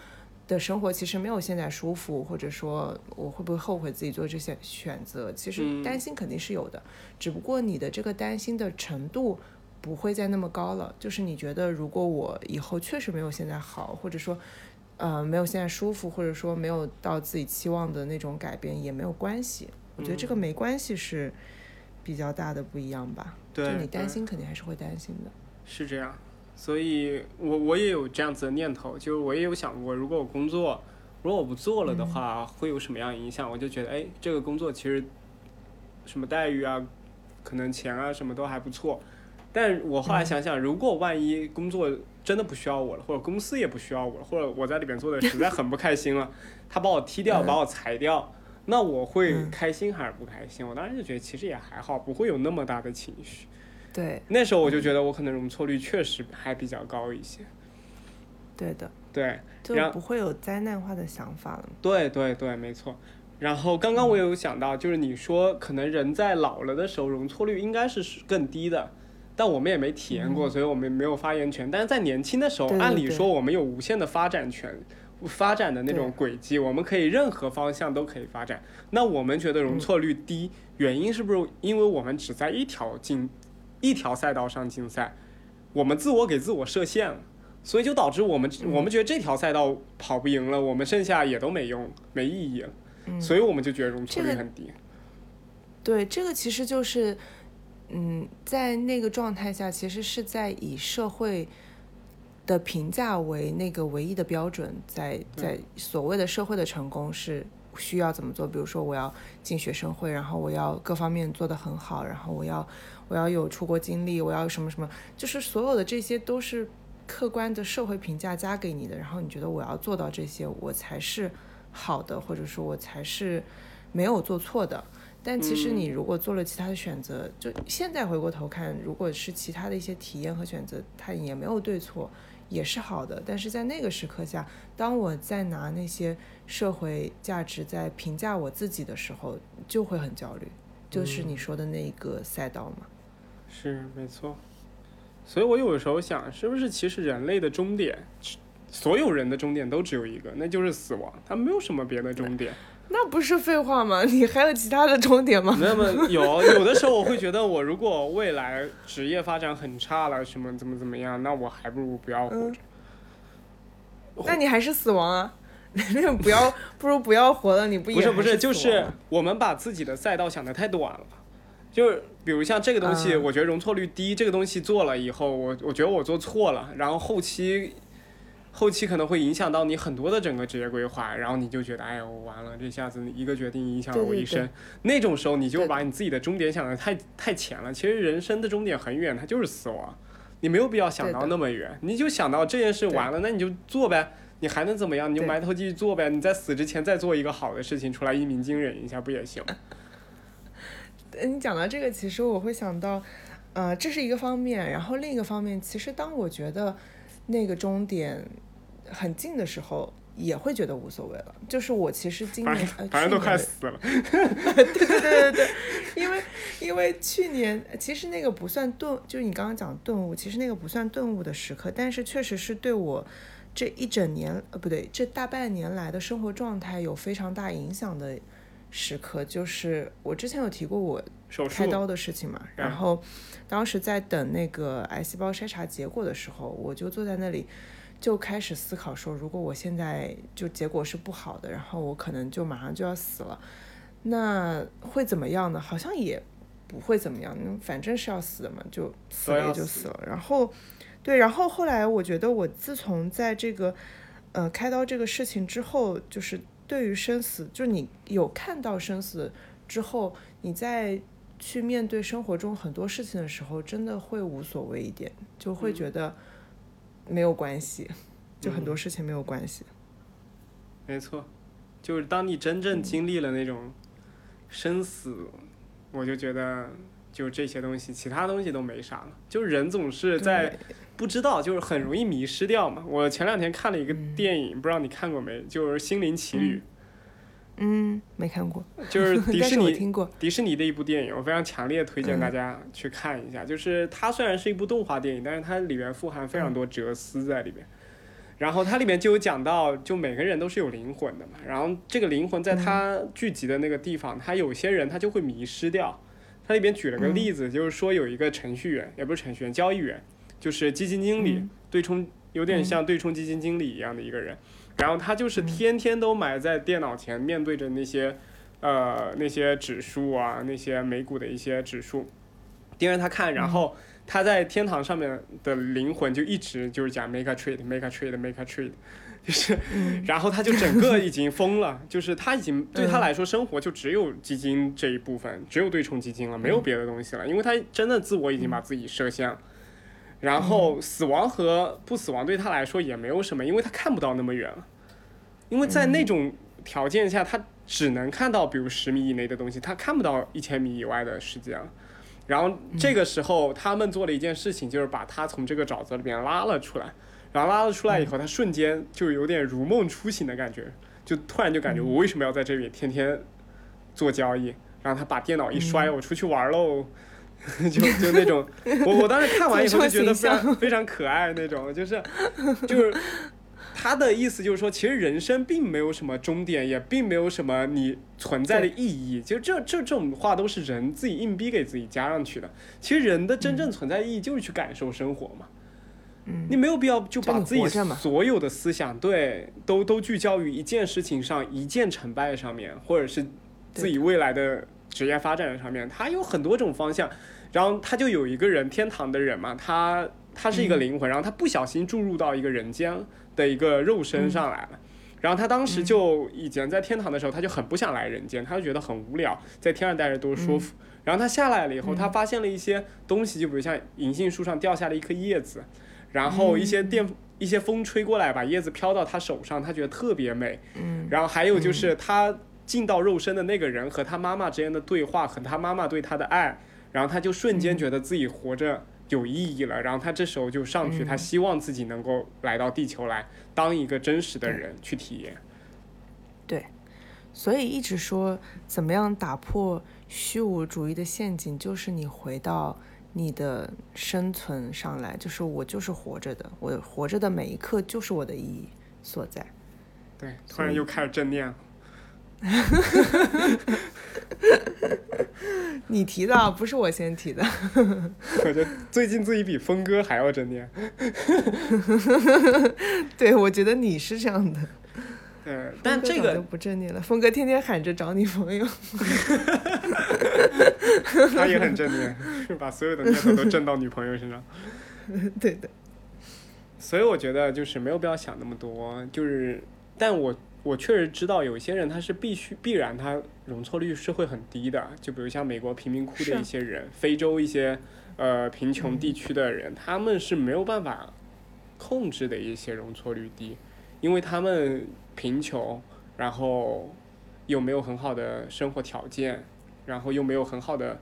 的生活其实没有现在舒服，或者说我会不会后悔自己做这些选择，其实担心肯定是有的、嗯、只不过你的这个担心的程度不会再那么高了，就是你觉得如果我以后确实没有现在好，或者说呃，没有现在舒服，或者说没有到自己期望的那种改变也没有关系，我觉得这个没关系是比较大的不一样吧、嗯、对，就你担心肯定还是会担心的，是这样。所以我我也有这样子的念头，就是我也有想过，如果我工作如果我不做了的话、嗯、会有什么样的影响，我就觉得哎，这个工作其实什么待遇啊，可能钱啊什么都还不错，但我后来想想、嗯、如果万一工作真的不需要我了，或者公司也不需要我了，或者我在里面做的实在很不开心了他把我踢掉把我裁掉，那我会开心还是不开心、嗯、我当时就觉得其实也还好，不会有那么大的情绪。对，那时候我就觉得我可能容错率确实还比较高一些。对的，对，就不会有灾难化的想法了。对对对，没错。然后刚刚我有想到、嗯、就是你说可能人在老了的时候容错率应该是更低的，但我们也没体验过、嗯、所以我们没有发言权，但是在年轻的时候，对对对，按理说我们有无限的发展权，发展的那种轨迹，我们可以任何方向都可以发展。那我们觉得容错率低、嗯、原因是不是因为我们只在一条进一条赛道上竞赛，我们自我给自我设限了，所以就导致我们、嗯、我们觉得这条赛道跑不赢了，我们剩下也都没用没意义了、嗯、所以我们就觉得容错率很低、这个、对，这个其实就是嗯，在那个状态下其实是在以社会的评价为那个唯一的标准，在在所谓的社会的成功是需要怎么做，比如说我要进学生会，然后我要各方面做得很好，然后我要我要有出国经历，我要什么什么，就是所有的这些都是客观的社会评价加给你的，然后你觉得我要做到这些我才是好的，或者说我才是没有做错的。但其实你如果做了其他的选择、嗯、就现在回过头看，如果是其他的一些体验和选择，它也没有对错，也是好的。但是在那个时刻下，当我在拿那些社会价值在评价我自己的时候，就会很焦虑，就是你说的那个赛道嘛、嗯、是，没错。所以我有时候想，是不是其实人类的终点，所有人的终点都只有一个，那就是死亡，它没有什么别的终点。那不是废话吗？你还有其他的重点吗？那么有有的时候我会觉得，我如果未来职业发展很差了，什么怎么怎么样，那我还不如不要活着。嗯、那你还是死亡啊！不要，不如不要活了，你不也是死亡吗？不是不是，就是我们把自己的赛道想得太短了。就是比如像这个东西，我觉得容错率低，嗯、这个东西做了以后，我我觉得我做错了，然后后期。后期可能会影响到你很多的整个职业规划，然后你就觉得哎呦完了，这下子一个决定影响了我一生。对对对，那种时候你就把你自己的终点想得太太浅了，其实人生的终点很远，它就是死亡，你没有必要想到那么远。对对，你就想到这件事完了，那你就做呗，你还能怎么样？你就埋头继续做呗，你在死之前再做一个好的事情出来，一鸣惊人一下不也行？你讲到这个，其实我会想到呃，这是一个方面，然后另一个方面，其实当我觉得那个终点很近的时候也会觉得无所谓了，就是我其实今年反正都快死了对对对对对，因为因为去年其实那个不算顿，就是你刚刚讲顿悟，其实那个不算顿悟的时刻，但是确实是对我这一整年呃不对这大半年来的生活状态有非常大影响的时刻。就是我之前有提过我开刀的事情嘛，然后当时在等那个癌细胞筛查结果的时候，我就坐在那里就开始思考说，如果我现在就结果是不好的，然后我可能就马上就要死了，那会怎么样呢？好像也不会怎么样，反正是要死的嘛，就死了也就死了。然后对，然后后来我觉得我自从在这个呃开刀这个事情之后，就是对于生死，就你有看到生死之后，你在去面对生活中很多事情的时候，真的会无所谓一点，就会觉得没有关系，嗯、就很多事情没有关系。没错，就是当你真正经历了那种生死，嗯、我就觉得就这些东西，其他东西都没啥了。就是人总是在不知道，就是很容易迷失掉嘛。我前两天看了一个电影，嗯、不知道你看过没？就是《心灵奇旅》。嗯，没看过。就是迪士尼，听过迪士尼的一部电影，我非常强烈推荐大家去看一下。嗯、就是它虽然是一部动画电影，但是它里面富含非常多哲思在里面。嗯、然后它里面就有讲到，就每个人都是有灵魂的嘛。然后这个灵魂在它聚集的那个地方，嗯、它有些人他就会迷失掉。他里边举了个例子，嗯、就是说有一个程序员，也不是程序员，交易员，就是基金经理，嗯、对冲有点像对冲基金经理一样的一个人，嗯、然后他就是天天都埋在电脑前，面对着那些，呃，那些指数啊，那些美股的一些指数，盯着他看，然后他在天堂上面的灵魂就一直就是讲 make a trade, make a trade, make a trade。就是，然后他就整个已经疯了，就是他已经对他来说，生活就只有基金这一部分，只有对冲基金了，没有别的东西了，因为他真的自我已经把自己设限了。然后死亡和不死亡对他来说也没有什么，因为他看不到那么远了，因为在那种条件下，他只能看到比如十米以内的东西，他看不到一千米以外的世界了。然后这个时候，他们做了一件事情，就是把他从这个沼泽里面拉了出来。然后拉了出来以后，他瞬间就有点如梦初醒的感觉，就突然就感觉我为什么要在这里天天做交易？然后他把电脑一摔，我出去玩喽，就就那种，我我当时看完以后就觉得非常非常可爱那种，就是就是他的意思就是说，其实人生并没有什么终点，也并没有什么你存在的意义，就这这这种话都是人自己硬逼给自己加上去的。其实人的真正存在意义就是去感受生活嘛。你没有必要就把自己所有的思想对都都聚焦于一件事情上，一件成败上面，或者是自己未来的职业发展上面，他有很多种方向。然后他就有一个人，天堂的人嘛，他他是一个灵魂，然后他不小心注入到一个人间的一个肉身上来了。然后他当时就以前在天堂的时候，他就很不想来人间，他就觉得很无聊，在天上待着多舒服。然后他下来了以后，他发现了一些东西，就比如像银杏树上掉下了一颗叶子，然后一些电一些风吹过来，把叶子飘到他手上，他觉得特别美。嗯，然后还有就是他进到肉身的那个人和他妈妈之间的对话，和他妈妈对他的爱，然后他就瞬间觉得自己活着有意义了。然后他这时候就上去，他希望自己能够来到地球来，当一个真实的人去体验。对，所以一直说怎么样打破虚无主义的陷阱，就是你回到你的生存上来，就是我就是活着的，我活着的每一刻就是我的意义所在。对，突然又开始正念了。你提的不是我先提的。我觉得最近自己比峰哥还要正念。对，我觉得你是这样的。嗯，但这个不正念了，峰哥天天喊着找你朋友。他也很正念，把所有的念头都正到女朋友身上。对的。所以我觉得就是没有必要想那么多，就是但我我确实知道有些人他是必须必然他容错率是会很低的，就比如像美国贫民窟的一些人，非洲一些呃贫穷地区的人，他们是没有办法控制的一些容错率低，因为他们贫穷，然后又没有很好的生活条件，然后又没有很好的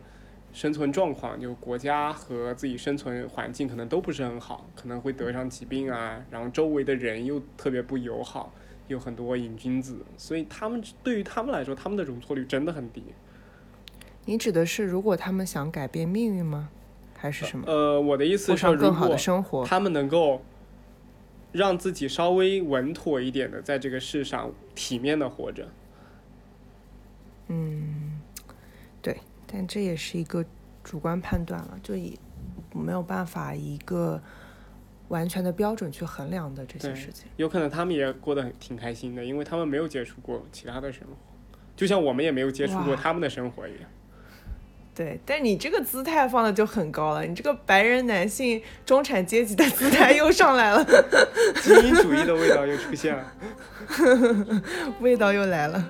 生存状况，就国家和自己生存环境可能都不是很好，可能会得上疾病啊，然后周围的人又特别不友好，有很多瘾君子，所以他们对于他们来说，他们的容错率真的很低。你指的是如果他们想改变命运吗？还是什么？呃，我的意思是，如果他们能够让自己稍微稳妥一点的在这个世上体面的活着。嗯，对，但这也是一个主观判断了，就以没有办法一个完全的标准去衡量的这些事情。有可能他们也过得挺开心的，因为他们没有接触过其他的生活，就像我们也没有接触过他们的生活一样。对，但你这个姿态放的就很高了，你这个白人男性中产阶级的姿态又上来了，精英主义的味道又出现了，味道又来了。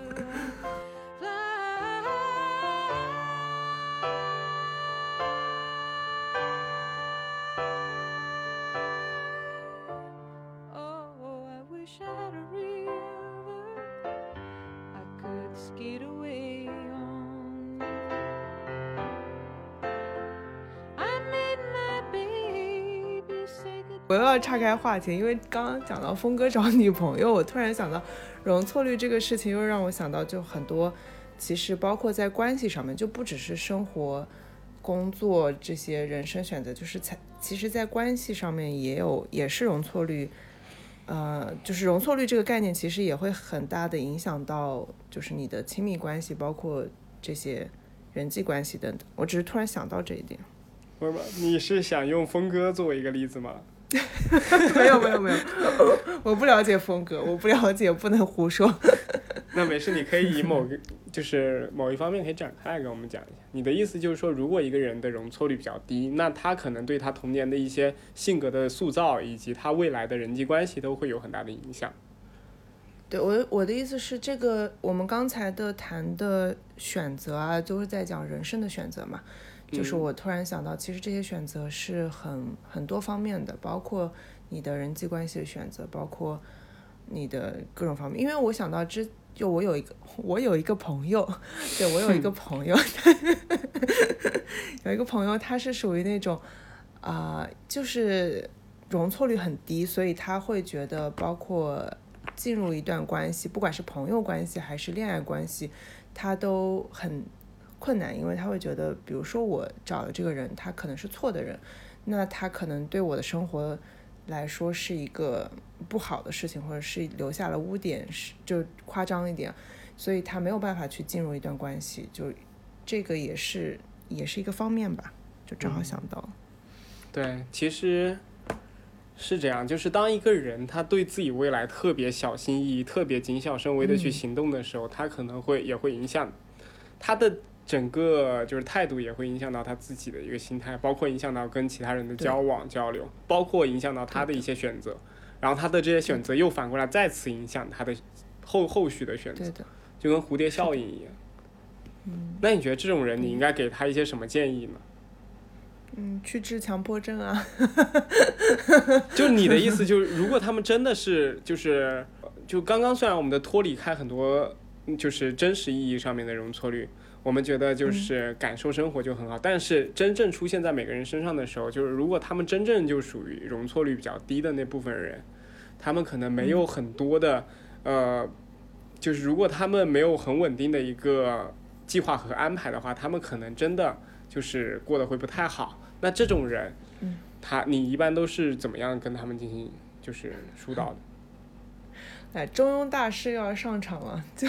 我又要岔开话题，因为刚刚讲到峰哥找女朋友，我突然想到容错率这个事情，又让我想到就很多，其实包括在关系上面，就不只是生活工作这些人生选择，就是其实在关系上面也有也是容错率，呃，就是容错率这个概念其实也会很大的影响到就是你的亲密关系，包括这些人际关系等等。我只是突然想到这一点。不是，你是想用峰哥作为一个例子吗？没有没有没有，我不了解风格，我不了解，不能胡说。那没事，你可以以某个就是某一方面可以展开来跟我们讲一下。你的意思就是说，如果一个人的容错率比较低，那他可能对他童年的一些性格的塑造，以及他未来的人际关系都会有很大的影响。对，我我的意思是，这个我们刚才的谈的选择啊，就是在讲人生的选择嘛。就是我突然想到，其实这些选择是很很多方面的，包括你的人际关系的选择，包括你的各种方面。因为我想到之，就我有一个我有一个朋友，对我有一个朋友，有一个朋友他是属于那种啊、呃，就是容错率很低，所以他会觉得，包括进入一段关系，不管是朋友关系还是恋爱关系，他都很困难，因为他会觉得，比如说我找的这个人，他可能是错的人，那他可能对我的生活来说是一个不好的事情，或者是留下了污点，就夸张一点，所以他没有办法去进入一段关系，就这个也是也是一个方面吧，就正好想到、嗯、对，其实是这样，就是当一个人他对自己未来特别小心翼翼，特别谨小慎微的去行动的时候、嗯、他可能会也会影响他的整个就是态度，也会影响到他自己的一个心态，包括影响到跟其他人的交往交流，包括影响到他的一些选择，然后他的这些选择又反过来再次影响他的后后续的选择，就跟蝴蝶效应一样。嗯，那你觉得这种人你应该给他一些什么建议呢？嗯，去治强迫症啊。就你的意思就是，如果他们真的是就是就刚刚虽然我们的脱离开很多就是真实意义上面的容错率，我们觉得就是感受生活就很好、嗯、但是真正出现在每个人身上的时候，就是如果他们真正就属于容错率比较低的那部分人，他们可能没有很多的、嗯、呃，就是如果他们没有很稳定的一个计划和安排的话，他们可能真的就是过得会不太好。那这种人、嗯、他你一般都是怎么样跟他们进行就是疏导的？哎，中庸大师要上场了。就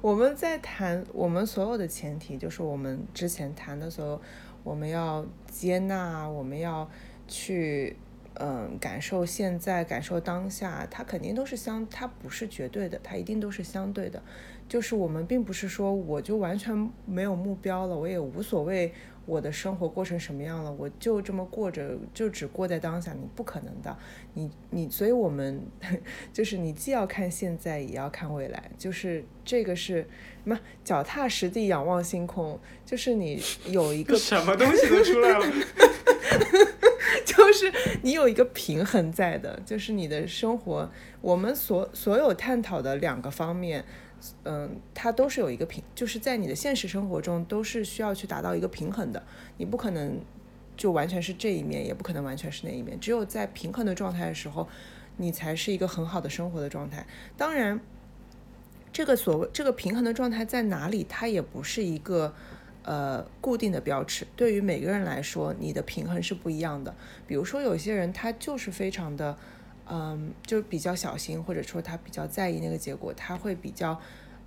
我们在谈我们所有的前提，就是我们之前谈的所有，我们要接纳，我们要去嗯感受现在，感受当下，它肯定都是相，它不是绝对的，它一定都是相对的。就是我们并不是说我就完全没有目标了，我也无所谓我的生活过成什么样了，我就这么过着，就只过在当下，你不可能的。你你所以我们就是你既要看现在也要看未来，就是这个是什么脚踏实地仰望星空，就是你有一个什么东西都出来了就是你有一个平衡在的，就是你的生活，我们所所有探讨的两个方面，嗯，它都是有一个平，就是在你的现实生活中都是需要去达到一个平衡的，你不可能就完全是这一面，也不可能完全是那一面，只有在平衡的状态的时候，你才是一个很好的生活的状态。当然，这个所谓这个平衡的状态在哪里，它也不是一个呃固定的标尺，对于每个人来说，你的平衡是不一样的。比如说，有些人他就是非常的。嗯，就比较小心，或者说他比较在意那个结果，他会比较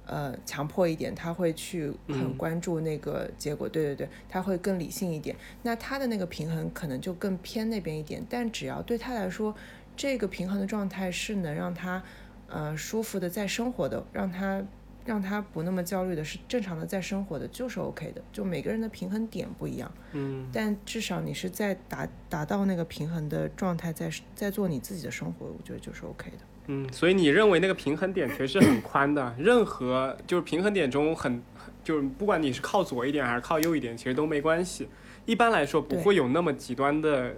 呃强迫一点，他会去很关注那个结果、嗯、对对对，他会更理性一点，那他的那个平衡可能就更偏那边一点，但只要对他来说这个平衡的状态是能让他呃舒服的在生活的，让他让他不那么焦虑的，是正常的在生活的，就是 OK 的，就每个人的平衡点不一样，嗯，但至少你是在达达到那个平衡的状态，在在做你自己的生活，我觉得就是 OK 的，嗯，所以你认为那个平衡点其实是很宽的，任何就是平衡点中很就是不管你是靠左一点还是靠右一点，其实都没关系，一般来说不会有那么极端的，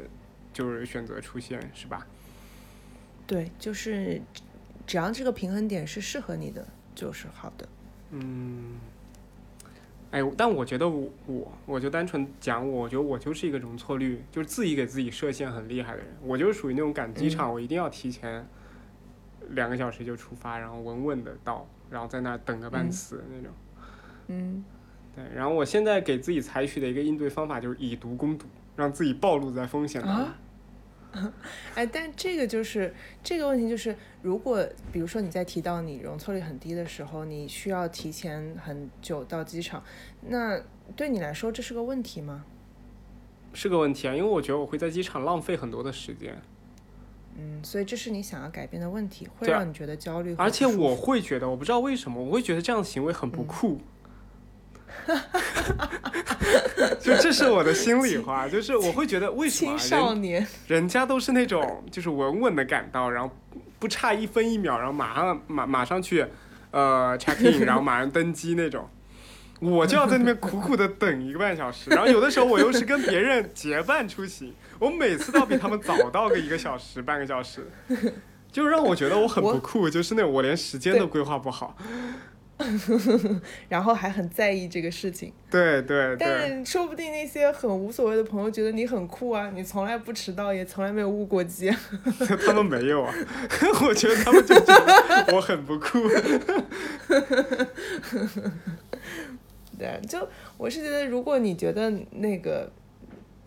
就是选择出现，是吧？对，就是只要这个平衡点是适合你的。就是好的，嗯，哎，但我觉得我我我就单纯讲我，我觉得我就是一个容错率，就是自己给自己设限很厉害的人。我就是属于那种赶机场，嗯、我一定要提前两个小时就出发，然后稳稳的到，然后在那等个半死、嗯、那种。嗯，对。然后我现在给自己采取的一个应对方法就是以毒攻毒，让自己暴露在风险当中。啊哎，但这个就是这个问题，就是如果比如说你在提到你容错率很低的时候，你需要提前很久到机场，那对你来说这是个问题吗？是个问题啊，因为我觉得我会在机场浪费很多的时间。嗯，所以这是你想要改变的问题，会让你觉得焦虑。而且我会觉得，我不知道为什么，我会觉得这样的行为很不酷。嗯就这是我的心里话，就是我会觉得为什么青少年 人, 人家都是那种就是稳稳的赶到，然后不差一分一秒，然后马上马马上去呃 check in， 然后马上登机那种，我就要在那边苦苦的等一个半小时。然后有的时候我又是跟别人结伴出行，我每次都比他们早到个一个小时半个小时，就让我觉得我很不酷，就是那种我连时间都规划不好然后还很在意这个事情，对对对，但说不定那些很无所谓的朋友觉得你很酷啊，你从来不迟到，也从来没有误过机他们没有啊我觉得他们就觉得我很不酷对，就我是觉得如果你觉得那个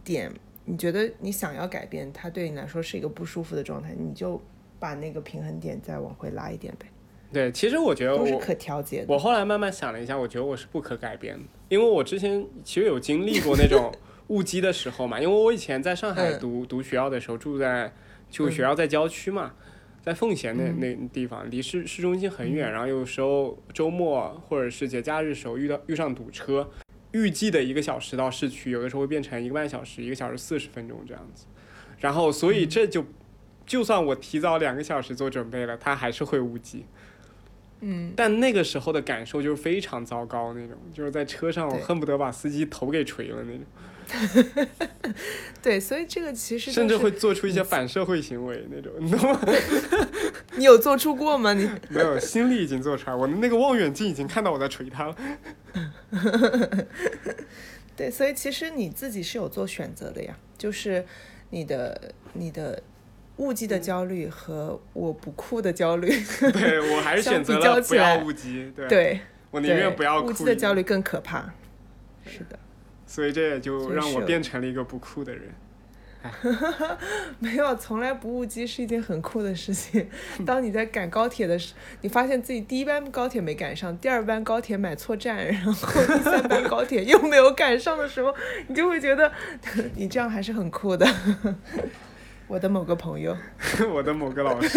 点你觉得你想要改变，它对你来说是一个不舒服的状态，你就把那个平衡点再往回拉一点呗。对，其实我觉得我是可调节的。我后来慢慢想了一下，我觉得我是不可改变的，因为我之前其实有经历过那种误机的时候嘛。因为我以前在上海读、嗯、读学校的时候，住在就学校在郊区嘛，嗯、在奉贤那那地方，离市市中心很远、嗯。然后有时候周末或者是节假日的时候遇到遇上堵车，预计的一个小时到市区，有的时候会变成一个半小时，一个小时四十分钟这样子。然后所以这就、嗯、就算我提早两个小时做准备了，它还是会误机。嗯，但那个时候的感受就是非常糟糕那种，就是在车上我恨不得把司机头给锤了那种。对，所以这个其实、就是、甚至会做出一些反社会行为那种，你懂吗？你有做出过吗？你没有，心里已经做出来，我的那个望远镜已经看到我在锤他了。对，所以其实你自己是有做选择的呀，就是你的你的。误机的焦虑和我不酷的焦虑，对，我还是选择了不要误机。对，对我宁愿不要酷。误机的焦虑更可怕，是的。所以这也就让我变成了一个不酷的人。没有，从来不误机是一件很酷的事情。当你在赶高铁的时候，你发现自己第一班高铁没赶上，第二班高铁买错站，然后第三班高铁又没有赶上的时候，你就会觉得你这样还是很酷的。我的某个朋友，我的某个老师。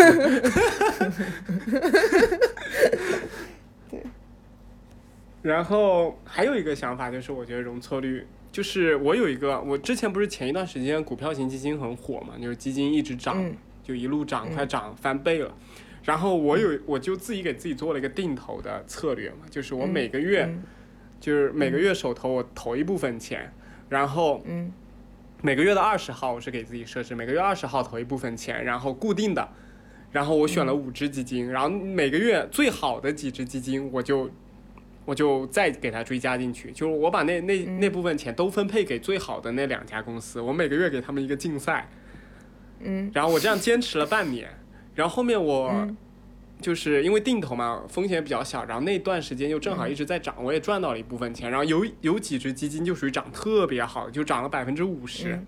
对。然后还有一个想法就是，我觉得容错率。就是我有一个，我之前不是前一段时间股票型基金很火嘛，就是基金一直涨，嗯、就一路涨，快涨、嗯、翻倍了。然后我有，我就自己给自己做了一个定投的策略嘛，就是我每个月，嗯、就是每个月手头我投一部分钱，然后每个月的二十号我是给自己设置，每个月二十号投一部分钱，然后固定的，然后我选了五只基金，嗯、然后每个月最好的几只基金我就。我就再给它追加进去，就是我把那那那部分钱都分配给最好的那两家公司，我每个月给他们一个竞赛，嗯，然后我这样坚持了半年，然后后面我就是因为定投嘛，风险比较小，然后那段时间又正好一直在涨，我也赚到了一部分钱，然后有有几只基金就属于涨特别好，就涨了百分之五十，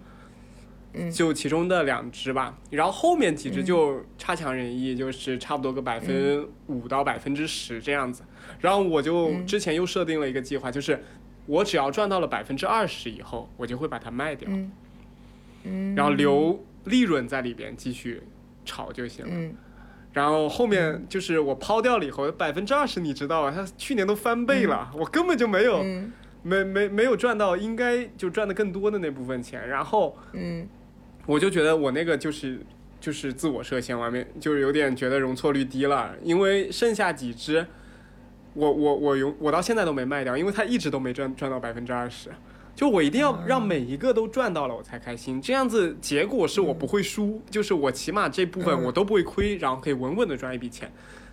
就其中的两只吧，然后后面几只就差强人意，就是差不多个百分五到百分之十这样子。然后我就之前又设定了一个计划，就是我只要赚到了百分之二十以后，我就会把它卖掉，然后留利润在里边继续炒就行了。然后后面就是我抛掉了以后，百分之二十你知道啊，它去年都翻倍了，我根本就没有没没没有赚到应该就赚的更多的那部分钱。然后嗯。我就觉得我那个就是就是自我设限，外面就是有点觉得容错率低了，因为剩下几只我我我我到现在都没卖掉，因为它一直都没赚赚到百分之二十，就我一定要让每一个都赚到了我才开心，这样子结果是我不会输，就是我起码这部分我都不会亏，然后可以稳稳的赚一笔钱。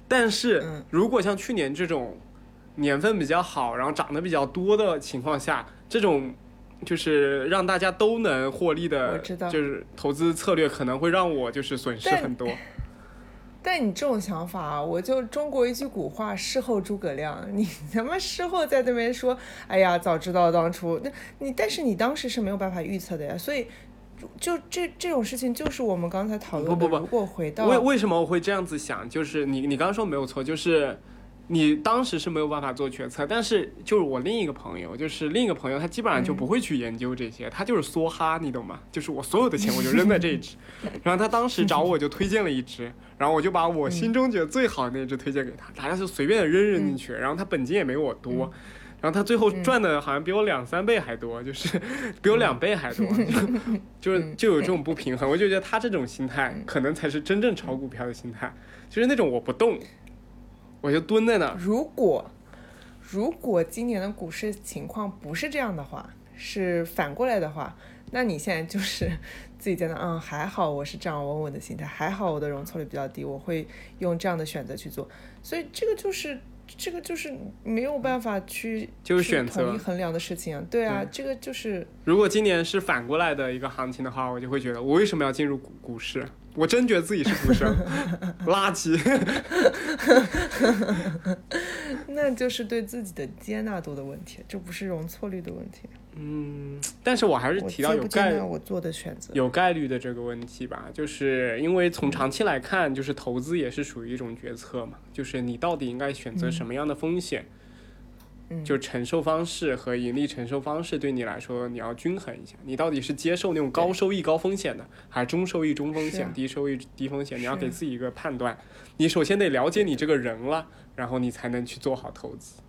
但是如果像去年这种年份比较好，然后涨得比较多的情况下，这种就是让大家都能获利的，就是投资策略可能会让我就是损失很多。但你这种想法、啊、我就中国一句古话，事后诸葛亮，你他妈事后在那边说，哎呀，早知道当初，那你但是你当时是没有办法预测的呀，所以就这这种事情就是我们刚才讨论的。不不不，如果回到为为什么我会这样子想，就是你你刚刚说没有错，就是。你当时是没有办法做决策，但是就是我另一个朋友，就是另一个朋友，他基本上就不会去研究这些，嗯、他就是梭哈，你懂吗？就是我所有的钱我就扔在这一只，然后他当时找我就推荐了一只，然后我就把我心中觉得最好的那只推荐给他，大家就随便扔扔进去，然后他本金也没我多，然后他最后赚的好像比我两三倍还多，就是比我两倍还多，嗯、就就是就有这种不平衡，我就觉得他这种心态可能才是真正炒股票的心态，就是那种我不动。我就蹲在那。如果如果今年的股市情况不是这样的话，是反过来的话，那你现在就是自己在那，嗯，还好我是这样稳稳的心态，还好我的容错率比较低，我会用这样的选择去做。所以这个就是这个就是没有办法去就是选择统一衡量的事情、啊、对啊、嗯、这个就是如果今年是反过来的一个行情的话，我就会觉得我为什么要进入 股, 股市，我真觉得自己是畜生，垃圾。那就是对自己的接纳度的问题，这不是容错率的问题。嗯，但是我还是提到有概率，我做的选择有概率的这个问题吧，就是因为从长期来看，就是投资也是属于一种决策嘛，就是你到底应该选择什么样的风险，嗯、就承受方式和盈利承受方式对你来说你要均衡一下，你到底是接受那种高收益高风险的，还是中收益中风险、啊、低收益低风险，你要给自己一个判断、啊、你首先得了解你这个人了，然后你才能去做好投资。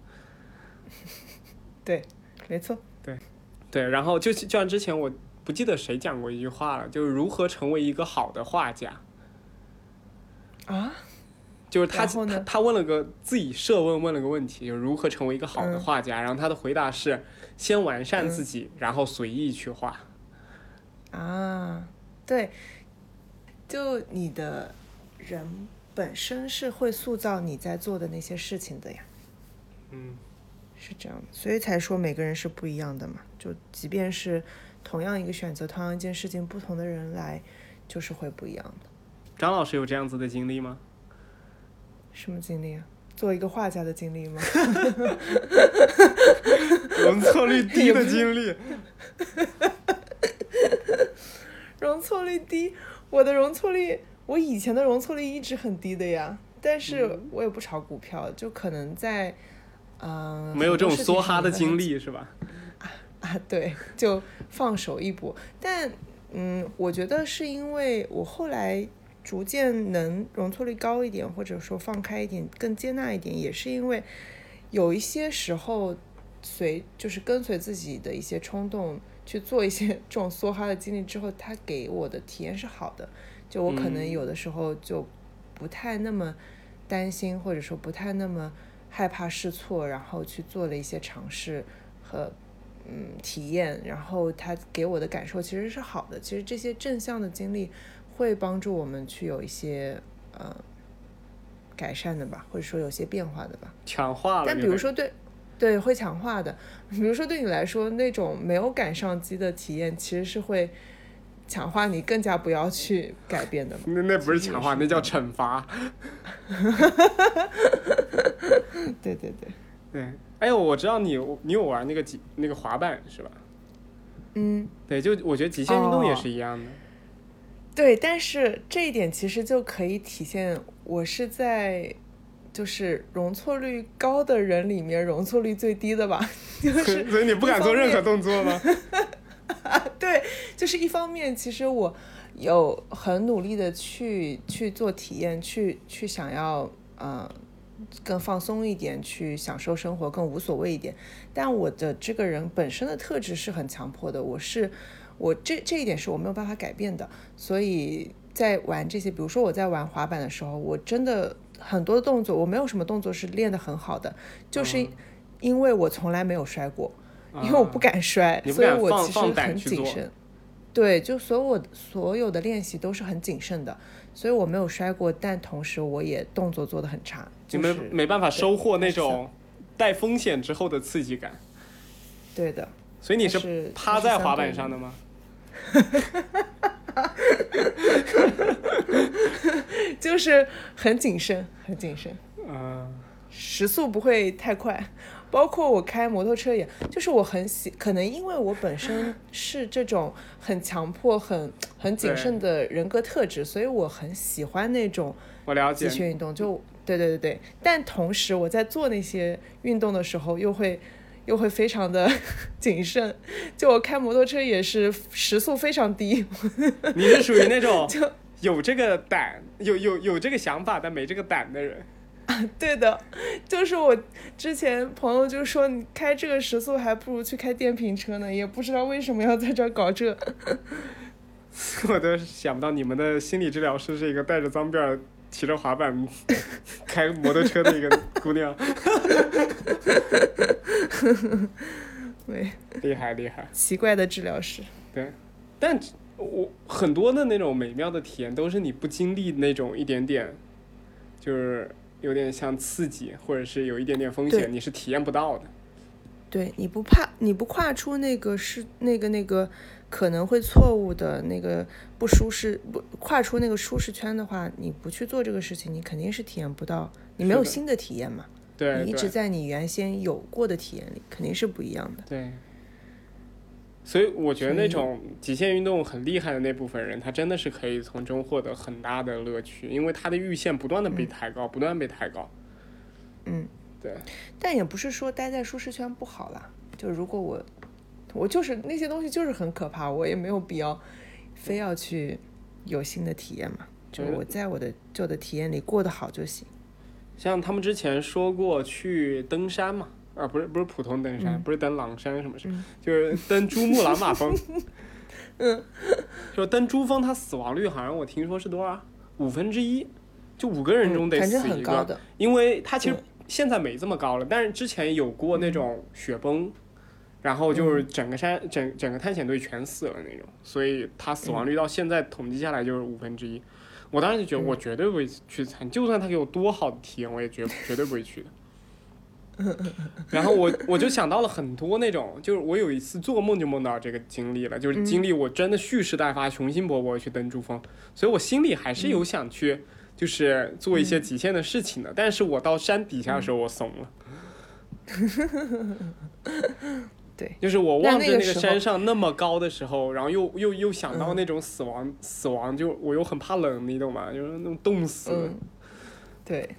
对，没错，对对，然后就就像之前我不记得谁讲过一句话了，就是如何成为一个好的画家啊，就是他 他, 他问了个自己设问问了个问题，就是如何成为一个好的画家、嗯、然后他的回答是先完善自己、嗯、然后随意去画啊。对，就你的人本身是会塑造你在做的那些事情的呀，嗯，是这样的，所以才说每个人是不一样的嘛，就即便是同样一个选择同样一件事情，不同的人来就是会不一样的。张老师有这样子的经历吗？什么经历啊？做一个画家的经历吗？容错率低的经历。容错率低，我的容错率，我以前的容错率一直很低的呀，但是我也不炒股票，就可能在嗯、呃、没有这种梭哈的经历是吧？啊啊，对，就放手一搏。但嗯，我觉得是因为我后来逐渐能容错率高一点，或者说放开一点，更接纳一点，也是因为有一些时候随就是跟随自己的一些冲动去做一些这种梭哈的经历之后，它给我的体验是好的，就我可能有的时候就不太那么担心、嗯、或者说不太那么害怕试错，然后去做了一些尝试和嗯体验，然后它给我的感受其实是好的。其实这些正向的经历会帮助我们去有一些呃改善的吧，或者说有些变化的吧，强化了。但比如说对对会强化的，比如说对你来说那种没有赶上机的体验其实是会强化你更加不要去改变的。那那不是强化，那叫惩罚。对对对对，哎呦，我知道你你有玩那个极那个滑板是吧？嗯，对，就我觉得极限运动也是一样的、哦、对，但是这一点其实就可以体现我是在就是容错率高的人里面容错率最低的吧，就是所以你不敢做任何动作吗？对，就是一方面其实我有很努力的去去做体验，去去想要呃更放松一点，去享受生活更无所谓一点，但我的这个人本身的特质是很强迫的，我是我这这一点是我没有办法改变的，所以在玩这些比如说我在玩滑板的时候，我真的很多动作我没有什么动作是练得很好的，就是因为我从来没有摔过、嗯、因为我不敢摔、嗯、所以我其实很谨慎。对，就所有所有的练习都是很谨慎的，所以我没有摔过，但同时我也动作做得很差、就是、你们没办法收获那种带风险之后的刺激感。对的。所以你是趴在滑板上的吗？就是很谨慎很谨慎、uh, 时速不会太快，包括我开摩托车也就是我很喜可能因为我本身是这种很强迫很很谨慎的人格特质，所以我很喜欢那种极限运动。就对对对对，但同时我在做那些运动的时候又会又会非常的谨慎，就我开摩托车也是时速非常低。你是属于那种有这个胆有有有这个想法但没这个胆的人、啊、对的。就是我之前朋友就说你开这个时速还不如去开电瓶车呢，也不知道为什么要在这搞这。我都想不到你们的心理治疗师是一个带着脏辫骑着滑板开摩托车的一个姑娘。对，厉害厉害，奇怪的治疗师。对，但我很多的那种美妙的体验都是你不经历那种一点点就是有点像刺激或者是有一点点风险你是体验不到的。对，你不怕你不跨出那个是那个那个可能会错误的那个不舒适不跨出那个舒适圈的话，你不去做这个事情你肯定是体验不到，你没有新的体验嘛。对，你一直在你原先有过的体验里肯定是不一样的。对，所以我觉得那种极限运动很厉害的那部分人他真的是可以从中获得很大的乐趣，因为他的阈限不断的被抬高、嗯、不断被抬高。嗯，对，但也不是说待在舒适圈不好啦，就如果我我就是那些东西就是很可怕，我也没有必要非要去有新的体验嘛，就我在我的旧的体验里过得好就行。像他们之前说过去登山嘛，啊不是不是普通登山、嗯、不是登狼山什么事、嗯、就是登珠穆朗玛峰。嗯，就登珠峰它死亡率好像我听说是多少、啊、五分之一，就五个人中得死一个、嗯、很高的，因为它其实现在没这么高了、嗯、但是之前有过那种雪崩、嗯、然后就是整个山整整个探险队全死了那种，所以它死亡率到现在统计下来就是五分之一。我当时就觉得我绝对不会去参，就算他给我多好的体验我也绝绝对不会去的。然后我我就想到了很多那种，就是我有一次做梦就梦到这个经历了，就是经历我真的蓄势待发雄心勃勃去登珠峰，所以我心里还是有想去就是做一些极限的事情的，但是我到山底下的时候我怂了。对，就是我望着那个山上那么高的时候，然后又又又想到那种死亡、嗯、死亡，就我又很怕冷，你懂吗？就是那种冻死、嗯、对，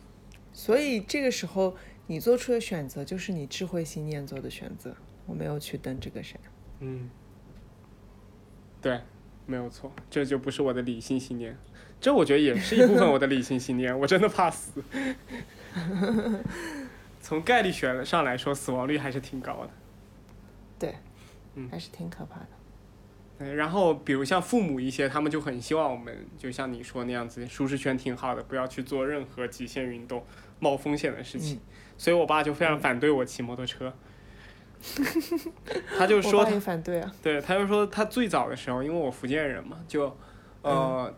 所以这个时候你做出的选择就是你智慧心念做的选择，我没有去登这个山。嗯，对，没有错，这就不是我的理性信念，这我觉得也是一部分我的理性信念。我真的怕死。从概率学上来说，死亡率还是挺高的。对，嗯，还是挺可怕的。对，然后比如像父母一些，他们就很希望我们就像你说那样子，舒适圈挺好的，不要去做任何极限运动、冒风险的事情。嗯、所以我爸就非常反对我骑摩托车。嗯他就说他也反对啊，对，他就说他最早的时候，因为我福建人嘛，就呃、嗯、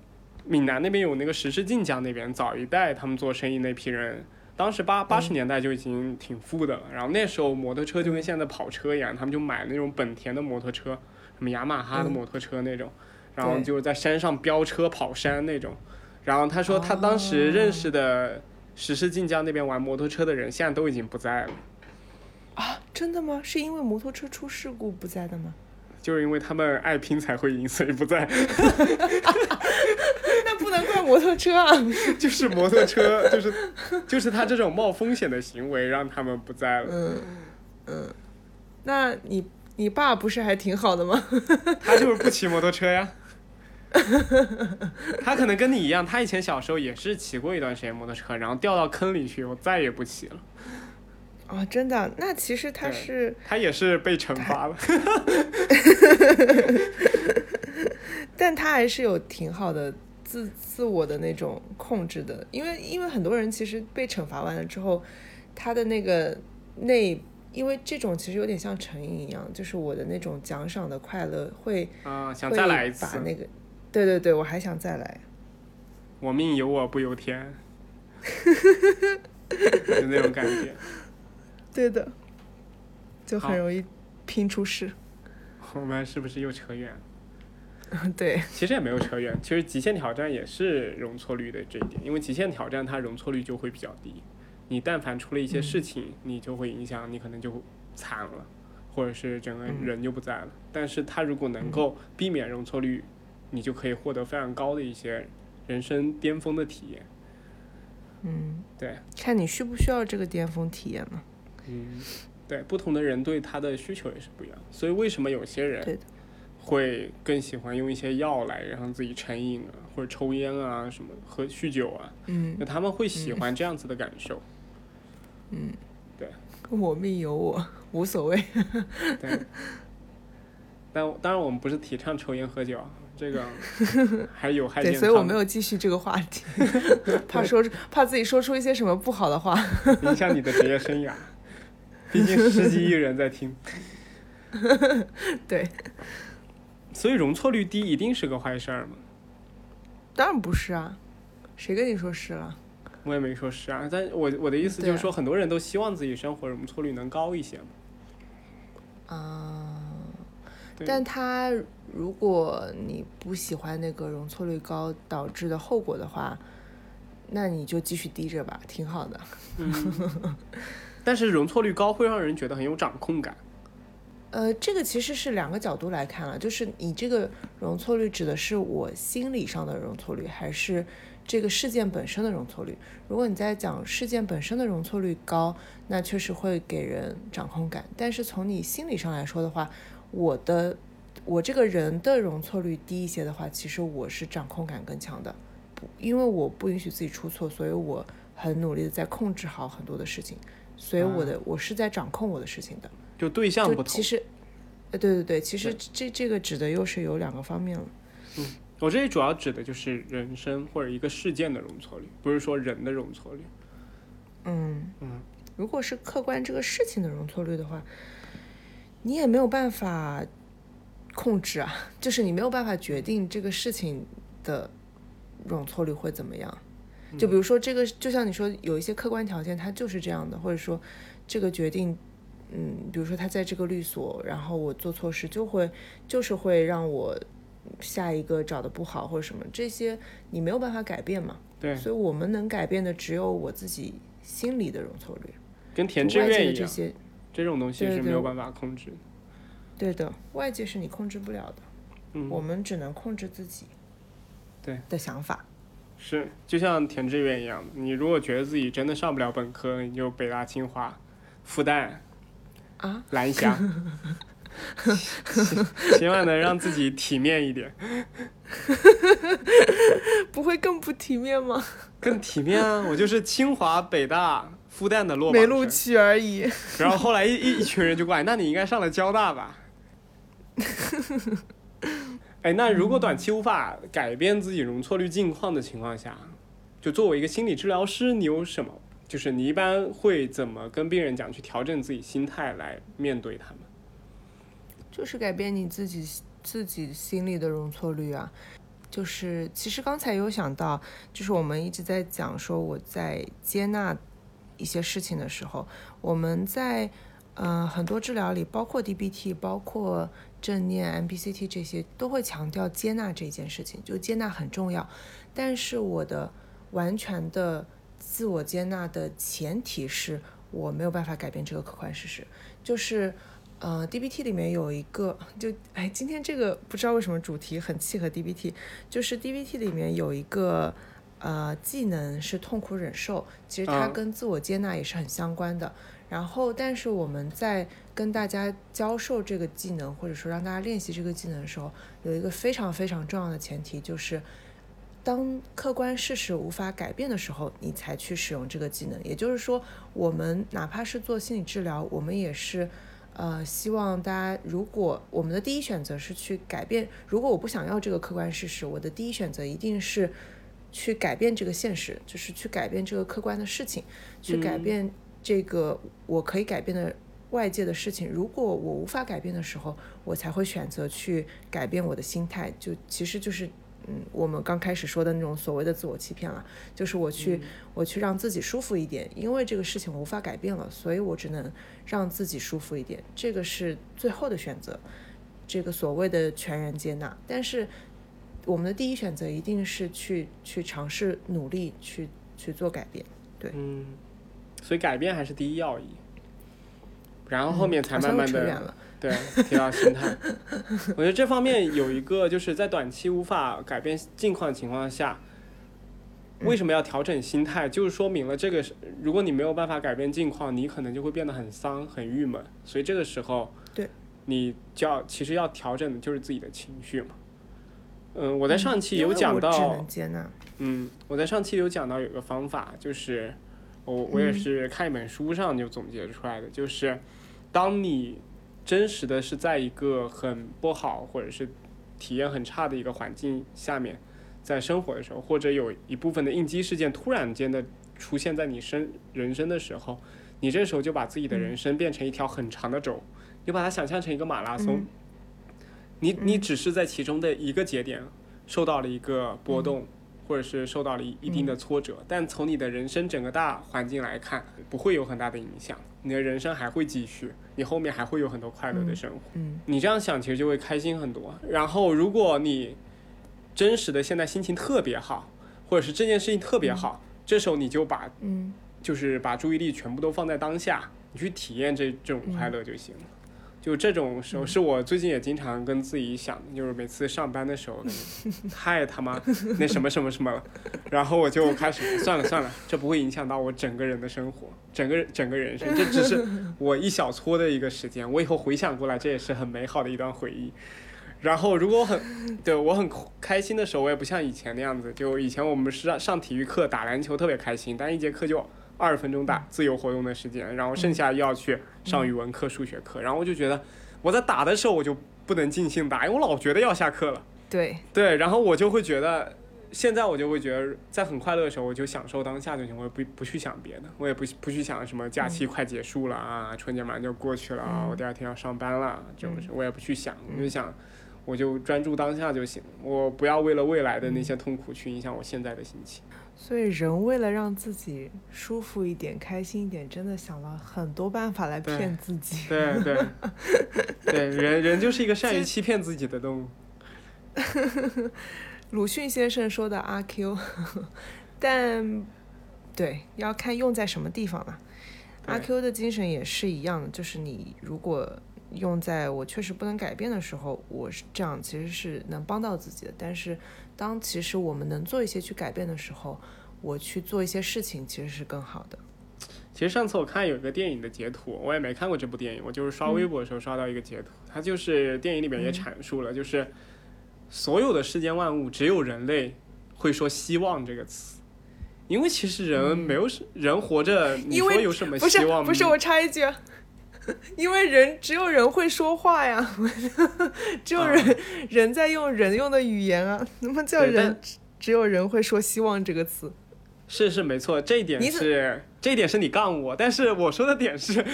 闽南那边有那个石室晋江那边早一代他们做生意那批人，当时八八十年代就已经挺富的了、嗯、然后那时候摩托车就跟现在跑车一样，他们就买那种本田的摩托车，什么雅马哈的摩托车那种、嗯、然后就是在山上飙车跑山那种。然后他说他当时认识的石室晋江那边玩摩托车的人现在都已经不在了。啊，真的吗？是因为摩托车出事故不在的吗？就是因为他们爱拼才会赢，所以不在。那不能怪摩托车啊。就是摩托车，就是就是他这种冒风险的行为让他们不在了。嗯嗯，那你你爸不是还挺好的吗？他就是不骑摩托车呀。他可能跟你一样，他以前小时候也是骑过一段时间摩托车，然后掉到坑里去，我再也不骑了。哦，真的？那其实他是他也是被惩罚了。但他还是有挺好的自自我的那种控制的，因为因为很多人其实被惩罚完了之后，他的那个内，因为这种其实有点像成瘾一样，就是我的那种奖赏的快乐会啊、嗯、想再来一次，把那个，对对对，我还想再来，我命由我不由天。就那种感觉。对的，就很容易拼出事。我们是不是又扯远了？对，其实也没有扯远，其实极限挑战也是容错率的这一点，因为极限挑战它容错率就会比较低，你但凡出了一些事情、嗯、你就会影响，你可能就惨了，或者是整个人就不在了、嗯、但是它如果能够避免容错率，你就可以获得非常高的一些人生巅峰的体验。嗯，对，看你需不需要这个巅峰体验呢？嗯，对，不同的人对他的需求也是不一样，所以为什么有些人会更喜欢用一些药来让自己成瘾啊，或者抽烟啊，什么喝酗酒啊，嗯，那他们会喜欢这样子的感受。嗯，对，我命由我，无所谓。对，但当然我们不是提倡抽烟喝酒啊。这个还有害健康，对，所以我没有继续这个话题，怕说怕自己说出一些什么不好的话，影响你的职业生涯。毕竟十几亿人在听。对，所以容错率低一定是个坏事儿吗？当然不是啊，谁跟你说是了？我也没说是啊，但我我的意思就是说，很多人都希望自己生活容错率能高一些嘛。啊、呃，但他。如果你不喜欢那个容错率高导致的后果的话，那你就继续低着吧，挺好的。嗯、但是容错率高会让人觉得很有掌控感。呃，这个其实是两个角度来看了，就是你这个容错率指的是我心理上的容错率，还是这个事件本身的容错率？如果你在讲事件本身的容错率高，那确实会给人掌控感。但是从你心理上来说的话，我的。我这个人的容错率低一些的话，其实我是掌控感更强的，不，因为我不允许自己出错，所以我很努力的在控制好很多的事情，所以我的、啊、我是在掌控我的事情的，就对象不同。其实，对对对，其实这这个指的又是有两个方面了。嗯，我这里主要指的就是人生或者一个事件的容错率，不是说人的容错率。嗯嗯，如果是客观这个事情的容错率的话，你也没有办法。控制啊，就是你没有办法决定这个事情的容错率会怎么样，就比如说这个就像你说有一些客观条件它就是这样的，或者说这个决定嗯，比如说他在这个律所，然后我做错事就会就是会让我下一个找的不好或者什么，这些你没有办法改变嘛。对，所以我们能改变的只有我自己心里的容错率，跟填志愿一样，这些这种东西是没有办法控制的。对对对，对的，外界是你控制不了的，嗯，我们只能控制自己对的想法。是，就像填志愿一样，你如果觉得自己真的上不了本科，你就北大清华复旦啊蓝翔希望能让自己体面一点不会更不体面吗？更体面啊，我就是清华北大复旦的落榜生，没录取而已然后后来 一, 一群人就过来，那你应该上了交大吧哎，那如果短期无法改变自己容错率境况的情况下，就作为一个心理治疗师，你有什么就是你一般会怎么跟病人讲去调整自己心态来面对他们？就是改变你自己自己心里的容错率啊。就是其实刚才有想到，就是我们一直在讲说我在接纳一些事情的时候，我们在呃很多治疗里，包括 D B T 包括正念 M B C T 这些，都会强调接纳这件事情，就接纳很重要。但是我的完全的自我接纳的前提是我没有办法改变这个客观事实。就是呃 D B T 里面有一个，就哎，今天这个不知道为什么主题很契合 D B T， 就是 D B T 里面有一个呃技能是痛苦忍受，其实它跟自我接纳也是很相关的、嗯、然后但是我们在跟大家教授这个技能，或者说让大家练习这个技能的时候，有一个非常非常重要的前提，就是当客观事实无法改变的时候，你才去使用这个技能。也就是说，我们哪怕是做心理治疗，我们也是呃，希望大家，如果我们的第一选择是去改变，如果我不想要这个客观事实，我的第一选择一定是去改变这个现实，就是去改变这个客观的事情，去改变这个我可以改变的外界的事情。如果我无法改变的时候，我才会选择去改变我的心态。就其实就是嗯，我们刚开始说的那种所谓的自我欺骗了，就是我去、嗯、我去让自己舒服一点，因为这个事情我无法改变了，所以我只能让自己舒服一点，这个是最后的选择，这个所谓的全然接纳。但是我们的第一选择一定是去去尝试努力去去做改变。对，嗯，所以改变还是第一要义，然后后面才慢慢的、嗯、对提到心态我觉得这方面有一个，就是在短期无法改变境况的情况下，为什么要调整心态，就是说明了这个，如果你没有办法改变境况，你可能就会变得很丧很郁闷，所以这个时候对你就要其实要调整的就是自己的情绪嘛。嗯，我在上期有讲到，嗯，我在上期有讲到有个方法，就是我我也是看一本书上就总结出来的，就是当你真实的是在一个很不好或者是体验很差的一个环境下面在生活的时候，或者有一部分的应激事件突然间的出现在你身人生的时候，你这时候就把自己的人生变成一条很长的轴，你把它想象成一个马拉松，你你只是在其中的一个节点受到了一个波动，或者是受到了一定的挫折，但从你的人生整个大环境来看，不会有很大的影响，你的人生还会继续，你后面还会有很多快乐的生活、嗯嗯、你这样想其实就会开心很多。然后如果你真实的现在心情特别好，或者是这件事情特别好、嗯、这时候你就把、嗯、就是把注意力全部都放在当下，你去体验这这种快乐就行了、嗯、就这种时候是我最近也经常跟自己想的，就是每次上班的时候太他妈那什么什么什么了，然后我就开始算了算了，这不会影响到我整个人的生活，整个整个人生，这只是我一小撮的一个时间，我以后回想过来这也是很美好的一段回忆。然后如果我很对我很开心的时候，我也不像以前那样子，就以前我们是上体育课打篮球特别开心，但一节课就二十分钟打自由活动的时间，然后剩下又要去上语文课数学课，然后我就觉得我在打的时候我就不能尽兴打，因为我老觉得要下课了，对对，然后我就会觉得现在我就会觉得在很快乐的时候我就享受当下就行，我也不不去想别的，我也不不去想什么假期快结束了啊，春节马上就过去了啊，我第二天要上班了这种事我也不去想，我就想我就专注当下就行，我不要为了未来的那些痛苦去影响我现在的心情。所以人为了让自己舒服一点开心一点，真的想了很多办法来骗自己。对对 对, 对人人就是一个善于欺骗自己的动物鲁迅先生说的阿 Q 但对要看用在什么地方了、啊、阿 Q 的精神也是一样的，就是你如果用在我确实不能改变的时候，我是这样其实是能帮到自己的。但是当其实我们能做一些去改变的时候，我去做一些事情其实是更好的。其实上次我看有个电影的截图，我也没看过这部电影，我就是刷微博的时候刷到一个截图、嗯、它就是电影里面也阐述了、嗯、就是所有的世间万物只有人类会说希望这个词，因为其实人没有、嗯、人活着你说有什么希望吗？不是, 不是我插一句，因为人只有人会说话呀，只有人、啊、人在用人用的语言啊，那么叫人只有人会说希望这个词。是是没错，这一点是这一点是你杠我，但是我说的点是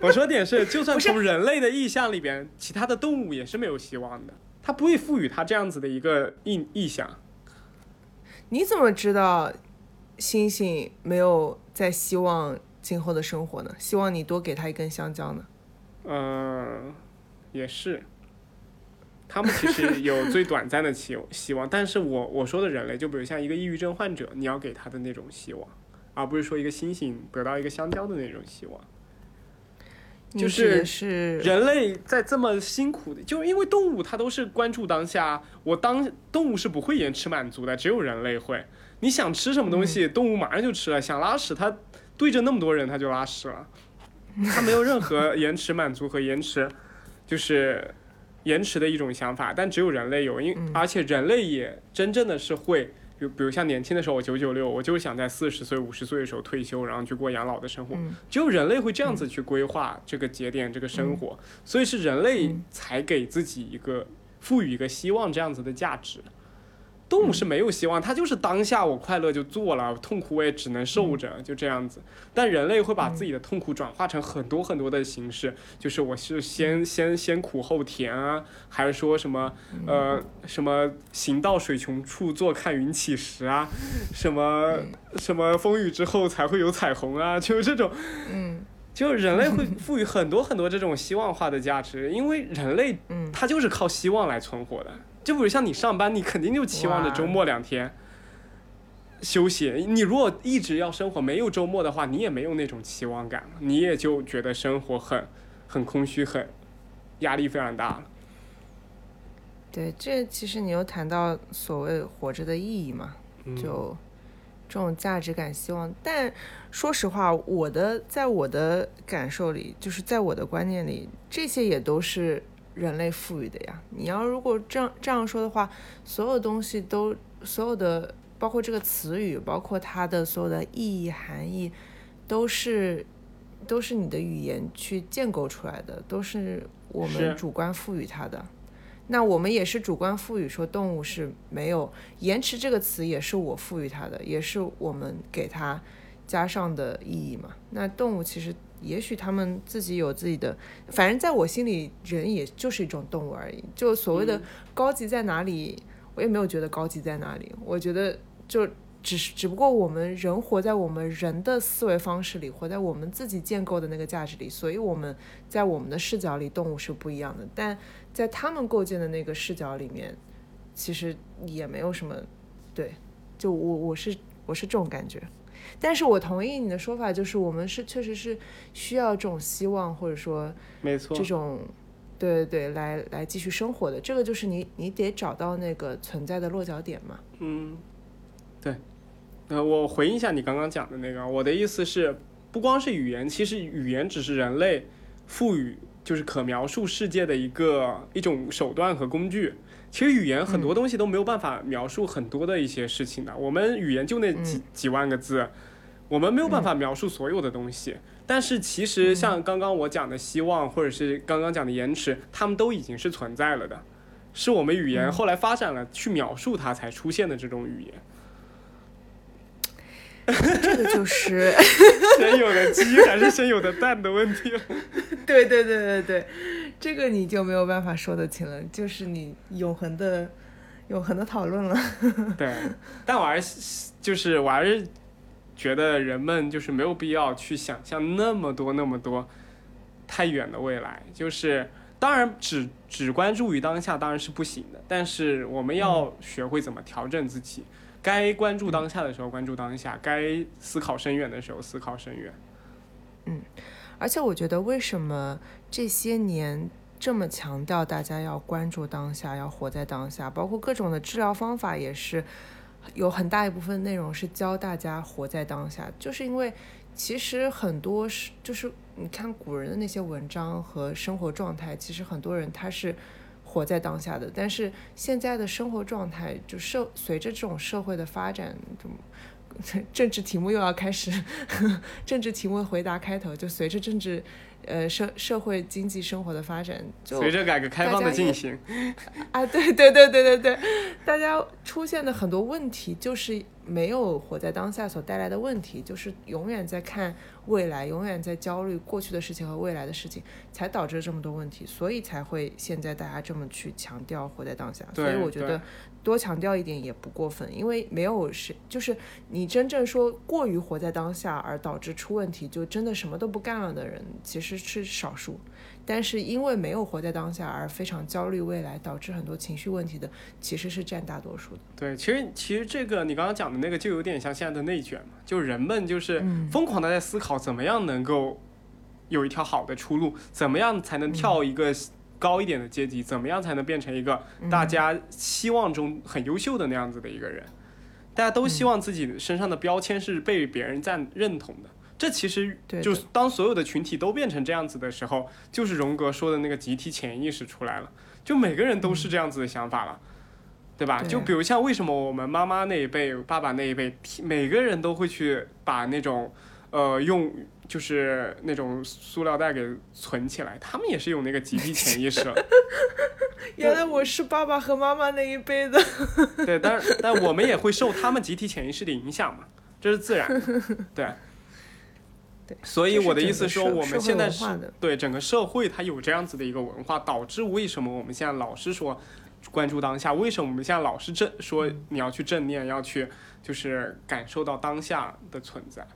我说的点是就算从人类的意象里边，其他的动物也是没有希望的，它不会赋予它这样子的一个意意象。你怎么知道星星没有在希望今后的生活呢？希望你多给他一根香蕉呢？嗯，也是，他们其实有最短暂的希望但是我我说的人类就比如像一个抑郁症患者，你要给他的那种希望，而不是说一个星星得到一个香蕉的那种希望。就是人类在这么辛苦的，就是因为动物它都是关注当下，我当动物是不会延迟满足的，只有人类会。你想吃什么东西、嗯、动物马上就吃了，想拉屎它对着那么多人他就拉屎了，他没有任何延迟满足和延迟就是延迟的一种想法，但只有人类有。因而且人类也真正的是会比如像年轻的时候我九九六，我就想在四十岁五十岁的时候退休，然后去过养老的生活，只有人类会这样子去规划这个节点这个生活，所以是人类才给自己一个赋予一个希望这样子的价值。动物是没有希望，它就是当下我快乐就做了，痛苦我也只能受着、嗯、就这样子。但人类会把自己的痛苦转化成很多很多的形式，就是我是先先先苦后甜啊，还是说什么呃什么行到水穷处坐看云起时啊，什么什么风雨之后才会有彩虹啊，就是这种，嗯，就人类会赋予很多很多这种希望化的价值，因为人类它就是靠希望来存活的。就比如像你上班，你肯定就期望着周末两天休息，你如果一直要生活没有周末的话，你也没有那种期望感，你也就觉得生活很很空虚，很压力非常大了。对，这其实你又谈到所谓活着的意义嘛，就这种价值感希望、嗯、但说实话，我的在我的感受里，就是在我的观念里，这些也都是人类赋予的呀。你要如果这样这样说的话，所有东西都所有的包括这个词语，包括它的所有的意义含义，都是都是你的语言去建构出来的，都是我们主观赋予它的。那我们也是主观赋予说动物是没有延迟这个词，也是我赋予它的，也是我们给它加上的意义嘛。那动物其实也许他们自己有自己的，反正在我心里人也就是一种动物而已，就所谓的高级在哪里、嗯、我也没有觉得高级在哪里，我觉得就只是只不过我们人活在我们人的思维方式里，活在我们自己建构的那个价值里，所以我们在我们的视角里动物是不一样的，但在他们构建的那个视角里面其实也没有什么对，就我我是我是这种感觉。但是我同意你的说法，就是我们是确实是需要这种希望，或者说没错这种对对来来继续生活的，这个就是你你得找到那个存在的落脚点嘛。嗯，对，呃，我回应一下你刚刚讲的那个，我的意思是不光是语言，其实语言只是人类赋予就是可描述世界的一个一种手段和工具。其实语言很多东西都没有办法描述很多的一些事情的、嗯、我们语言就那几、嗯、几万个字，我们没有办法描述所有的东西、嗯、但是其实像刚刚我讲的希望或者是刚刚讲的延迟，它们都已经是存在了的，是我们语言后来发展了、嗯、去描述它才出现的这种语言。这个就是先有的鸡还是先有的蛋的问题。对对对对对，这个你就没有办法说得清了，就是你永恒的永恒的讨论了。对，但我还是就是我还是觉得人们就是没有必要去想象那么多那么多太远的未来，就是当然只只关注于当下当然是不行的，但是我们要学会怎么调整自己、嗯，该关注当下的时候关注当下，该思考深远的时候思考深远。嗯，而且我觉得为什么这些年这么强调大家要关注当下，要活在当下，包括各种的治疗方法也是有很大一部分内容是教大家活在当下，就是因为其实很多是就是你看古人的那些文章和生活状态，其实很多人他是活在当下的，但是现在的生活状态就社随着这种社会的发展，政治题目又要开始呵呵政治题目回答开头，就随着政治呃社社会经济生活的发展，就随着改革开放的进行啊，对对对对对对，大家出现的很多问题就是没有活在当下所带来的问题，就是永远在看未来，永远在焦虑过去的事情和未来的事情，才导致这么多问题，所以才会现在大家这么去强调活在当下。所以我觉得多强调一点也不过分，因为没有是就是你真正说过于活在当下而导致出问题，就真的什么都不干了的人其实是少数，但是因为没有活在当下而非常焦虑未来，导致很多情绪问题的其实是占大多数的。对，其实其实这个你刚刚讲的那个就有点像现在的内卷嘛，就人们就是疯狂的在思考怎么样能够有一条好的出路，怎么样才能跳一个高一点的阶级，怎么样才能变成一个大家希望中很优秀的那样子的一个人。大家都希望自己身上的标签是被别人赞认同的，这其实就当所有的群体都变成这样子的时候，就是荣格说的那个集体潜意识出来了，就每个人都是这样子的想法了，对吧？就比如像为什么我们妈妈那一辈、爸爸那一辈，每个人都会去把那种呃用就是那种塑料袋给存起来，他们也是有那个集体潜意识了。原来我是爸爸和妈妈那一辈的。对，但但我们也会受他们集体潜意识的影响嘛，这是自然。对。所以我的意思说我们现在是对整个社会它有这样子的一个文化，导致为什么我们现在老是说关注当下，为什么我们现在老是正说你要去正念，要去就是感受到当下的存在，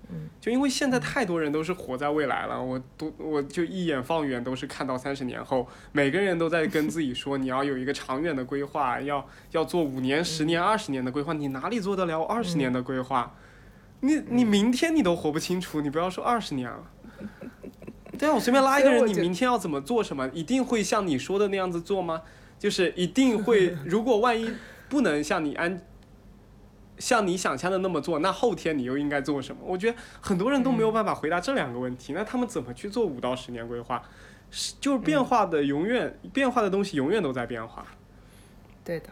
就因为现在太多人都是活在未来了。我都我就一眼放远都是看到三十年后，每个人都在跟自己说你要有一个长远的规划，要要做五年十年二十年的规划，你哪里做得了二十年的规划？你你明天你都活不清楚，你不要说二十年了。对啊，我随便拉一个人，你明天要怎么做什么，一定会像你说的那样子做吗？就是一定会，如果万一不能像你安，像你想象的那么做，那后天你又应该做什么？我觉得很多人都没有办法回答这两个问题，那他们怎么去做五到十年规划？就是变化的永远，变化的东西永远都在变化。对的，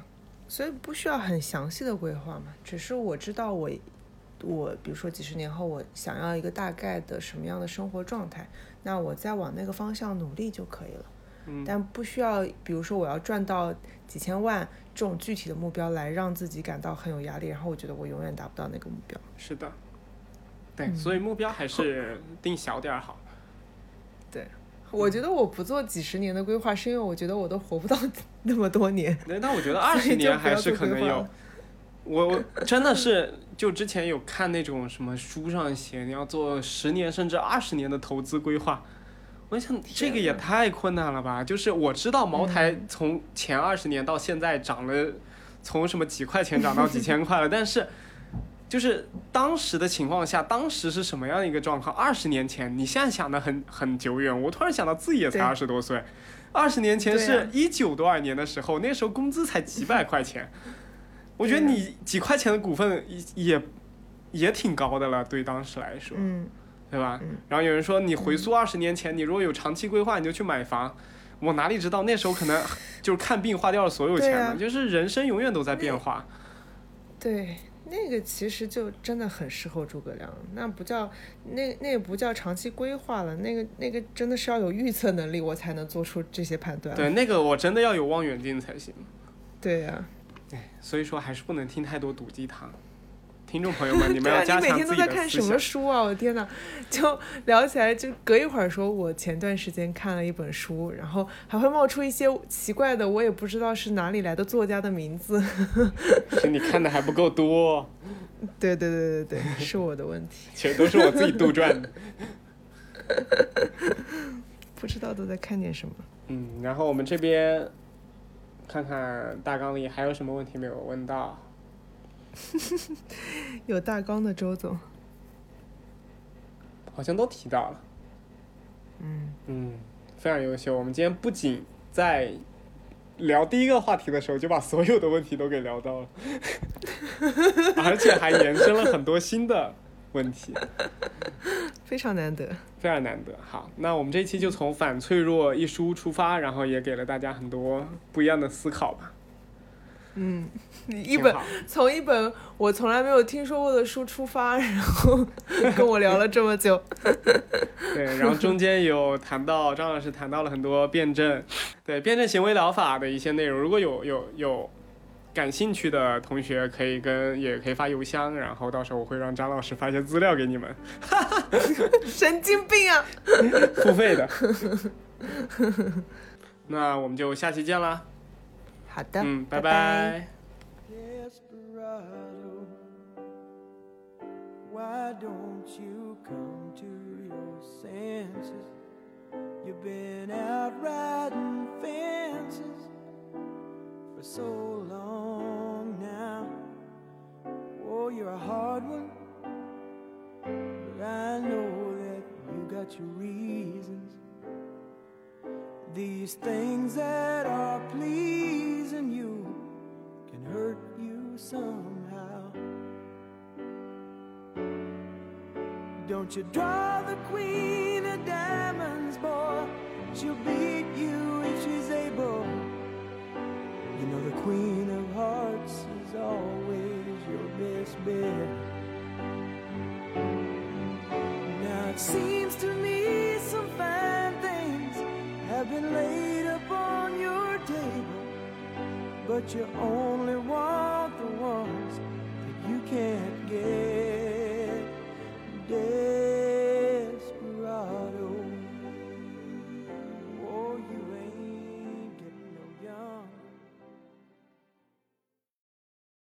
所以不需要很详细的规划嘛，只是我知道我。我比如说几十年后我想要一个大概的什么样的生活状态，那我再往那个方向努力就可以了、嗯、但不需要比如说我要赚到几千万这种具体的目标来让自己感到很有压力，然后我觉得我永远达不到那个目标。是的，对、嗯、所以目标还是定小点好。对，我觉得我不做几十年的规划是因为我觉得我都活不到那么多年。那我觉得二十年还是可能有。我真的是就之前有看那种什么书上写你要做十年甚至二十年的投资规划，我想这个也太困难了吧。就是我知道茅台从前二十年到现在涨了从什么几块钱涨到几千块了，但是就是当时的情况下，当时是什么样的一个状况？二十年前你现在想的很很久远，我突然想到自己也才二十多岁，二十年前是一九多少年的时候，那时候工资才几百块钱，我觉得你几块钱的股份也也挺高的了，对当时来说，嗯，对吧？然后有人说你回溯二十年前，你如果有长期规划，你就去买房。我哪里知道那时候可能就是看病花掉了所有钱了，就是人生永远都在变化。对，那个其实就真的很适合诸葛亮，那不叫那那也不叫长期规划了，那个那个真的是要有预测能力，我才能做出这些判断。对，那个我真的要有望远镜才行。对呀、啊。所以说还是不能听太多毒鸡汤，听众朋友们，你们要加强自己的思想。你每天都在看什么书啊？我天哪！就聊起来，就隔一会儿说，我前段时间看了一本书，然后还会冒出一些奇怪的，我也不知道是哪里来的作家的名字。是你看的还不够多。对对对对对，是我的问题。其实都是我自己杜撰的。不知道都在看点什么。嗯，然后我们这边。看看大纲里还有什么问题没有问到。有大纲的周总好像都提到了。嗯嗯，非常优秀。我们今天不仅在聊第一个话题的时候就把所有的问题都给聊到了，而且还延伸了很多新的问题，非常难得，非常难得。好，那我们这一期就从《反脆弱》一书出发，然后也给了大家很多不一样的思考吧。嗯，一本从一本我从来没有听说过的书出发，然后跟我聊了这么久。对，然后中间有谈到张老师谈到了很多辩证，对辩证行为疗法的一些内容。如果有有有感兴趣的同学可以跟也可以发邮箱，然后到时候我会让张老师发一些资料给你们。神经病啊！付费的。那我们就下期见啦。好的，嗯，拜拜。Why don't you come to your senses? You've been out riding fences for so long now. Oh, you're a hard one, but I know that you got your reasons.These things that are pleasing you can hurt you somehow. Don't you draw the queen of diamonds, boy. She'll beat you if she's able. You know the queen of hearts is always your best bet. Now it seems to me some fine I've been laid up on your table, but you only want the ones that you can't get.